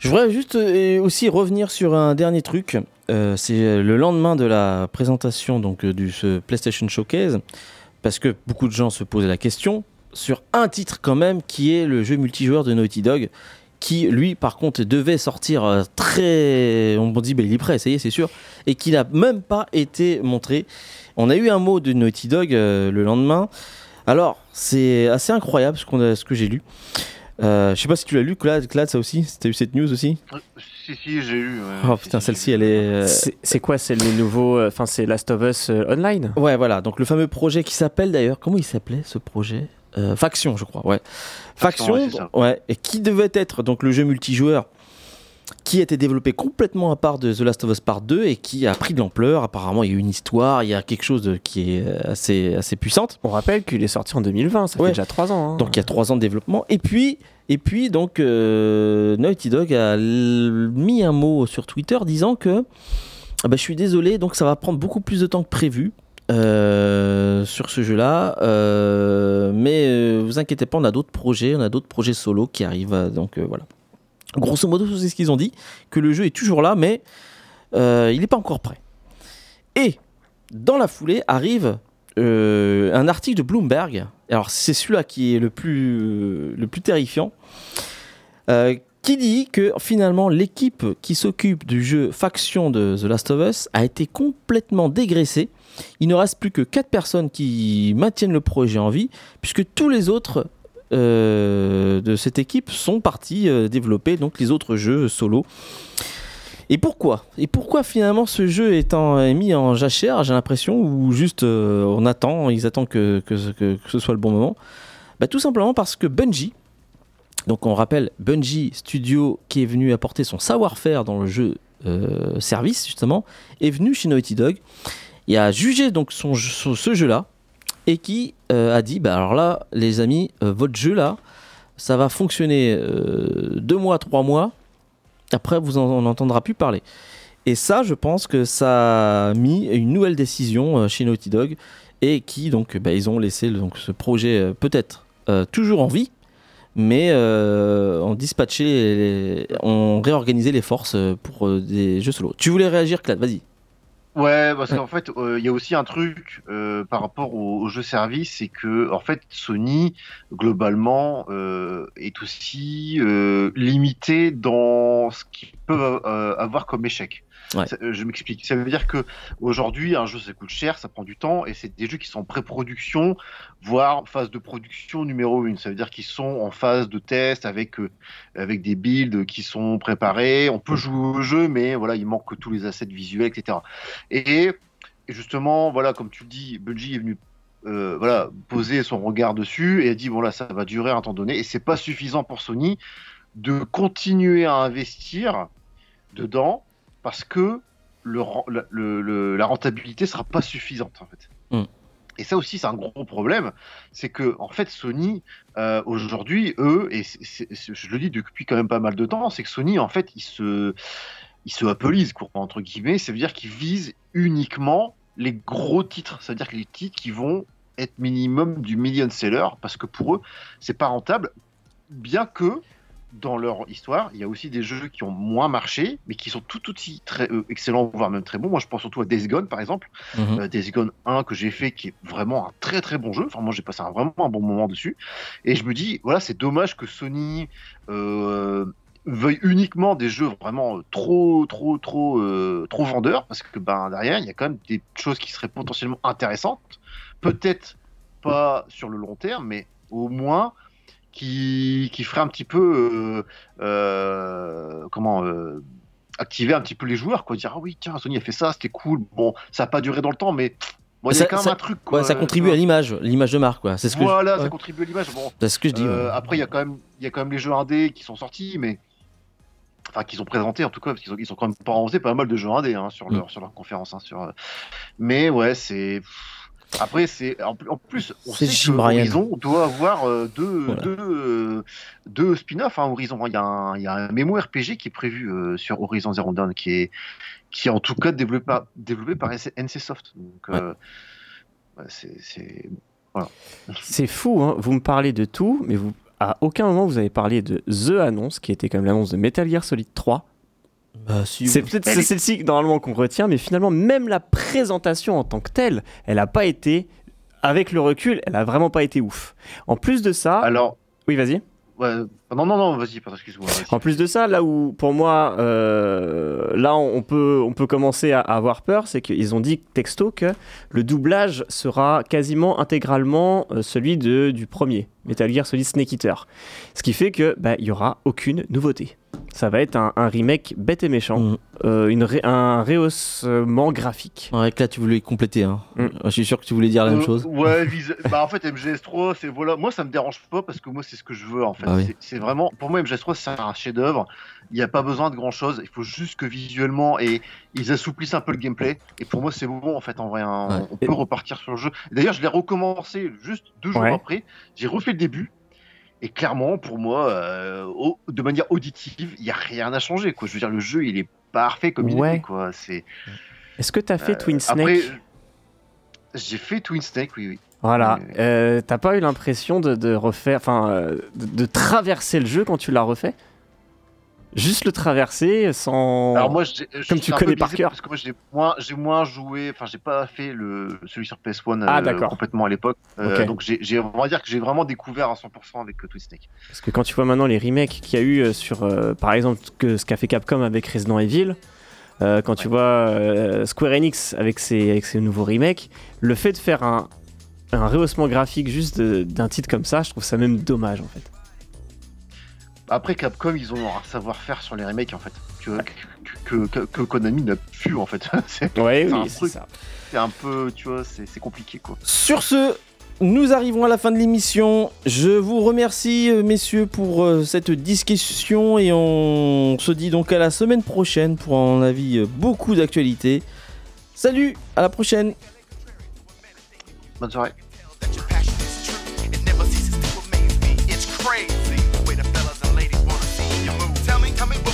Je voudrais juste euh, aussi revenir sur un dernier truc. Euh, c'est le lendemain de la présentation donc, du ce PlayStation Showcase, parce que beaucoup de gens se posent la question sur un titre quand même, qui est le jeu multijoueur de Naughty Dog, qui lui par contre devait sortir très... on dit ben, il est prêt, ça y est c'est sûr, et qui n'a même pas été montré. On a eu un mot de Naughty Dog euh, le lendemain, alors c'est assez incroyable ce, qu'on a, ce que j'ai lu. Euh, je sais pas si tu l'as lu Claude, Claude ça aussi, t'as eu cette news aussi ? Si si j'ai eu. Ouais. Oh putain si, celle-ci si, elle est... Euh... C'est, c'est quoi c'est le nouveau, enfin euh, c'est Last of Us euh, Online ? Ouais voilà, donc le fameux projet qui s'appelle d'ailleurs, comment il s'appelait ce projet ? Euh, Faction je crois ouais. Faction, Faction ouais, ouais, et qui devait être donc le jeu multijoueur qui était développé complètement à part de The Last of Us Part deux et qui a pris de l'ampleur, apparemment il y a une histoire, il y a quelque chose de, qui est assez, assez puissante. On rappelle qu'il est sorti en deux mille vingt, ça ouais. fait déjà trois ans hein. Donc il y a trois ans de développement et puis, et puis donc euh, Naughty Dog a l- mis un mot sur Twitter disant que ah bah, je suis désolé donc ça va prendre beaucoup plus de temps que prévu Euh, sur ce jeu-là, euh, mais euh, vous inquiétez pas, on a d'autres projets, on a d'autres projets solo qui arrivent, donc euh, voilà. Grosso modo, c'est ce qu'ils ont dit, que le jeu est toujours là, mais euh, il n'est pas encore prêt. Et dans la foulée arrive euh, un article de Bloomberg. Alors c'est celui-là qui est le plus euh, le plus terrifiant, euh, qui dit que finalement l'équipe qui s'occupe du jeu Faction de The Last of Us a été complètement dégraissée. Il ne reste plus que quatre personnes qui maintiennent le projet en vie, puisque tous les autres euh, de cette équipe sont partis euh, développer donc, les autres jeux solo. Et pourquoi ? Et pourquoi finalement ce jeu est, en, est mis en jachère, j'ai l'impression, ou juste euh, on attend, ils attendent que, que, que, que ce soit le bon moment ? Bah, tout simplement parce que Bungie, donc on rappelle Bungie Studio qui est venu apporter son savoir-faire dans le jeu euh, service justement, est venu chez Naughty Dog. Il a jugé donc son, son, ce jeu-là et qui euh, a dit bah alors là les amis euh, votre jeu-là ça va fonctionner euh, deux mois trois mois après vous en, on n'entendra plus parler. Et ça je pense que ça a mis une nouvelle décision euh, chez Naughty Dog et qui donc bah, ils ont laissé donc ce projet euh, peut-être euh, toujours en vie mais euh, on dispatchait les, on réorganisait les forces pour euh, des jeux solo. Tu voulais réagir Claude, vas-y. Ouais, parce qu'en fait, il euh, y a aussi un truc euh, par rapport au, au jeu service, c'est que en fait, Sony globalement euh, est aussi euh, limité dans ce qu'ils peuvent euh, avoir comme échec. Ouais. Ça, je m'explique. Ça veut dire que aujourd'hui, un jeu ça coûte cher, ça prend du temps, et c'est des jeux qui sont en pré-production, voire phase de production numéro une. Ça veut dire qu'ils sont en phase de test avec euh, avec des builds qui sont préparés. On peut jouer au jeu, mais voilà, il manque tous les assets visuels, et cetera. Et, et justement, voilà, comme tu le dis, Bungie est venu euh, voilà poser son regard dessus et a dit bon là, ça va durer un temps donné, et c'est pas suffisant pour Sony. de continuer à investir dedans parce que le, le, le, la rentabilité sera pas suffisante en fait. Mm. Et ça aussi c'est un gros problème, c'est que en fait Sony euh, aujourd'hui eux et c'est, c'est, c'est, je le dis depuis quand même pas mal de temps, c'est que Sony en fait ils se ils se appelisent entre guillemets, ça veut dire qu'ils visent uniquement les gros titres, ça veut dire que les titres qui vont être minimum du million seller parce que pour eux c'est pas rentable, bien que dans leur histoire, il y a aussi des jeux qui ont moins marché, mais qui sont tout aussi très euh, excellents, voire même très bons. Moi, je pense surtout à Days Gone, par exemple. Mm-hmm. Euh, Days Gone un que j'ai fait, qui est vraiment un très très bon jeu. Enfin, moi, j'ai passé un, vraiment un bon moment dessus. Et je me dis, voilà, c'est dommage que Sony euh, veuille uniquement des jeux vraiment euh, trop trop trop euh, trop vendeurs, parce que ben derrière, il y a quand même des choses qui seraient potentiellement intéressantes. Peut-être pas sur le long terme, mais au moins. Qui, qui ferait un petit peu euh, euh, comment euh, activer un petit peu les joueurs, quoi, dire ah oui tiens Sony a fait ça, c'était cool, bon ça a pas duré dans le temps mais bon, il y a quand même ça, un truc quoi, ouais, ça contribue euh, à l'image l'image de marque quoi, c'est ce que voilà je... ça ouais. contribue à l'image, bon c'est ce que je dis euh, ouais. Après il y a quand même il y a quand même les jeux indés qui sont sortis mais enfin qu'ils ont présenté en tout cas parce qu'ils ont, ils sont quand même présenté pas mal de jeux indés hein, sur mmh. leur sur leur conférence hein, sur mais ouais c'est après, c'est en plus, on c'est sait qu'Horizon doit avoir euh, deux, voilà. deux, euh, deux spin-offs. Hein, Horizon, il y, a un, il y a un mémo R P G qui est prévu euh, sur Horizon Zero Dawn, qui est, qui est en tout cas développé par, développé par N C Soft. Donc, ouais. euh, bah, c'est, c'est, voilà. C'est fou, hein, vous me parlez de tout, mais vous, à aucun moment vous avez parlé de The Annonce, qui était quand même l'annonce de Metal Gear Solid trois. Bah, si c'est vous... peut-être elle... celle-ci normalement qu'on retient, mais finalement même la présentation en tant que telle, elle a pas été, avec le recul, elle a vraiment pas été ouf. En plus de ça, alors oui vas-y. Ouais, non non non vas-y, pardon, excuse-moi. Vas-y. En plus de ça, là où pour moi, euh, là on peut on peut commencer à, à avoir peur, c'est qu'ils ont dit texto que le doublage sera quasiment intégralement celui de du premier Metal Gear Solid Snake Eater, ce qui fait que bah il y aura aucune nouveauté. Ça va être un, un remake bête et méchant, mmh. euh, une ré, un rehaussement graphique. Ouais, là tu voulais compléter, hein. Mmh. Je suis sûr que tu voulais dire la euh, même chose. Ouais, visa... bah en fait M G S trois, c'est voilà, moi ça me dérange pas parce que moi c'est ce que je veux en fait. Ah, oui. c'est, c'est vraiment, pour moi M G S trois c'est un chef-d'œuvre. Il n'y a pas besoin de grand chose. Il faut juste que visuellement et ils assouplissent un peu le gameplay. Et pour moi c'est bon en fait en vrai. Hein. Ouais. On peut repartir sur le jeu. D'ailleurs je l'ai recommencé juste deux jours ouais. après. J'ai refait le début. Et clairement, pour moi, euh, au, de manière auditive, il n'y a rien à changer. Quoi. Je veux dire, le jeu, il est parfait comme ouais. il est. Quoi. C'est... Est-ce que tu as fait euh, Twin Snake ? Après, j'ai fait Twin Snake, oui, oui. Voilà. Oui, oui. Euh, t'as pas eu l'impression de, de refaire, enfin, euh, de, de traverser le jeu quand tu l'as refait ? Juste le traverser sans. Alors moi, j'ai, comme tu connais par cœur. Parce que moi, j'ai moins, j'ai moins joué. Enfin, j'ai pas fait le celui sur P S un ah, euh, complètement à l'époque. Euh, okay. Donc, j'ai, j'ai, on va dire que j'ai vraiment découvert à cent pour cent avec euh, Twin Snake. Parce que quand tu vois maintenant les remakes qu'il y a eu sur, euh, par exemple, que ce qu'a fait Capcom avec Resident Evil, euh, quand ouais. tu vois euh, Square Enix avec ses, avec ses nouveaux remakes, le fait de faire un, un rehaussement graphique juste de, d'un titre comme ça, je trouve ça même dommage en fait. Après Capcom, ils ont un savoir-faire sur les remakes en fait que que, que, que Konami n'a plus en fait. c'est, ouais, c'est oui, un c'est truc, ça. C'est un peu, tu vois, c'est, c'est compliqué quoi. Sur ce, nous arrivons à la fin de l'émission. Je vous remercie messieurs pour euh, cette discussion et on se dit donc à la semaine prochaine pour à mon avis beaucoup d'actualités. Salut, à la prochaine. Bonne soirée. Coming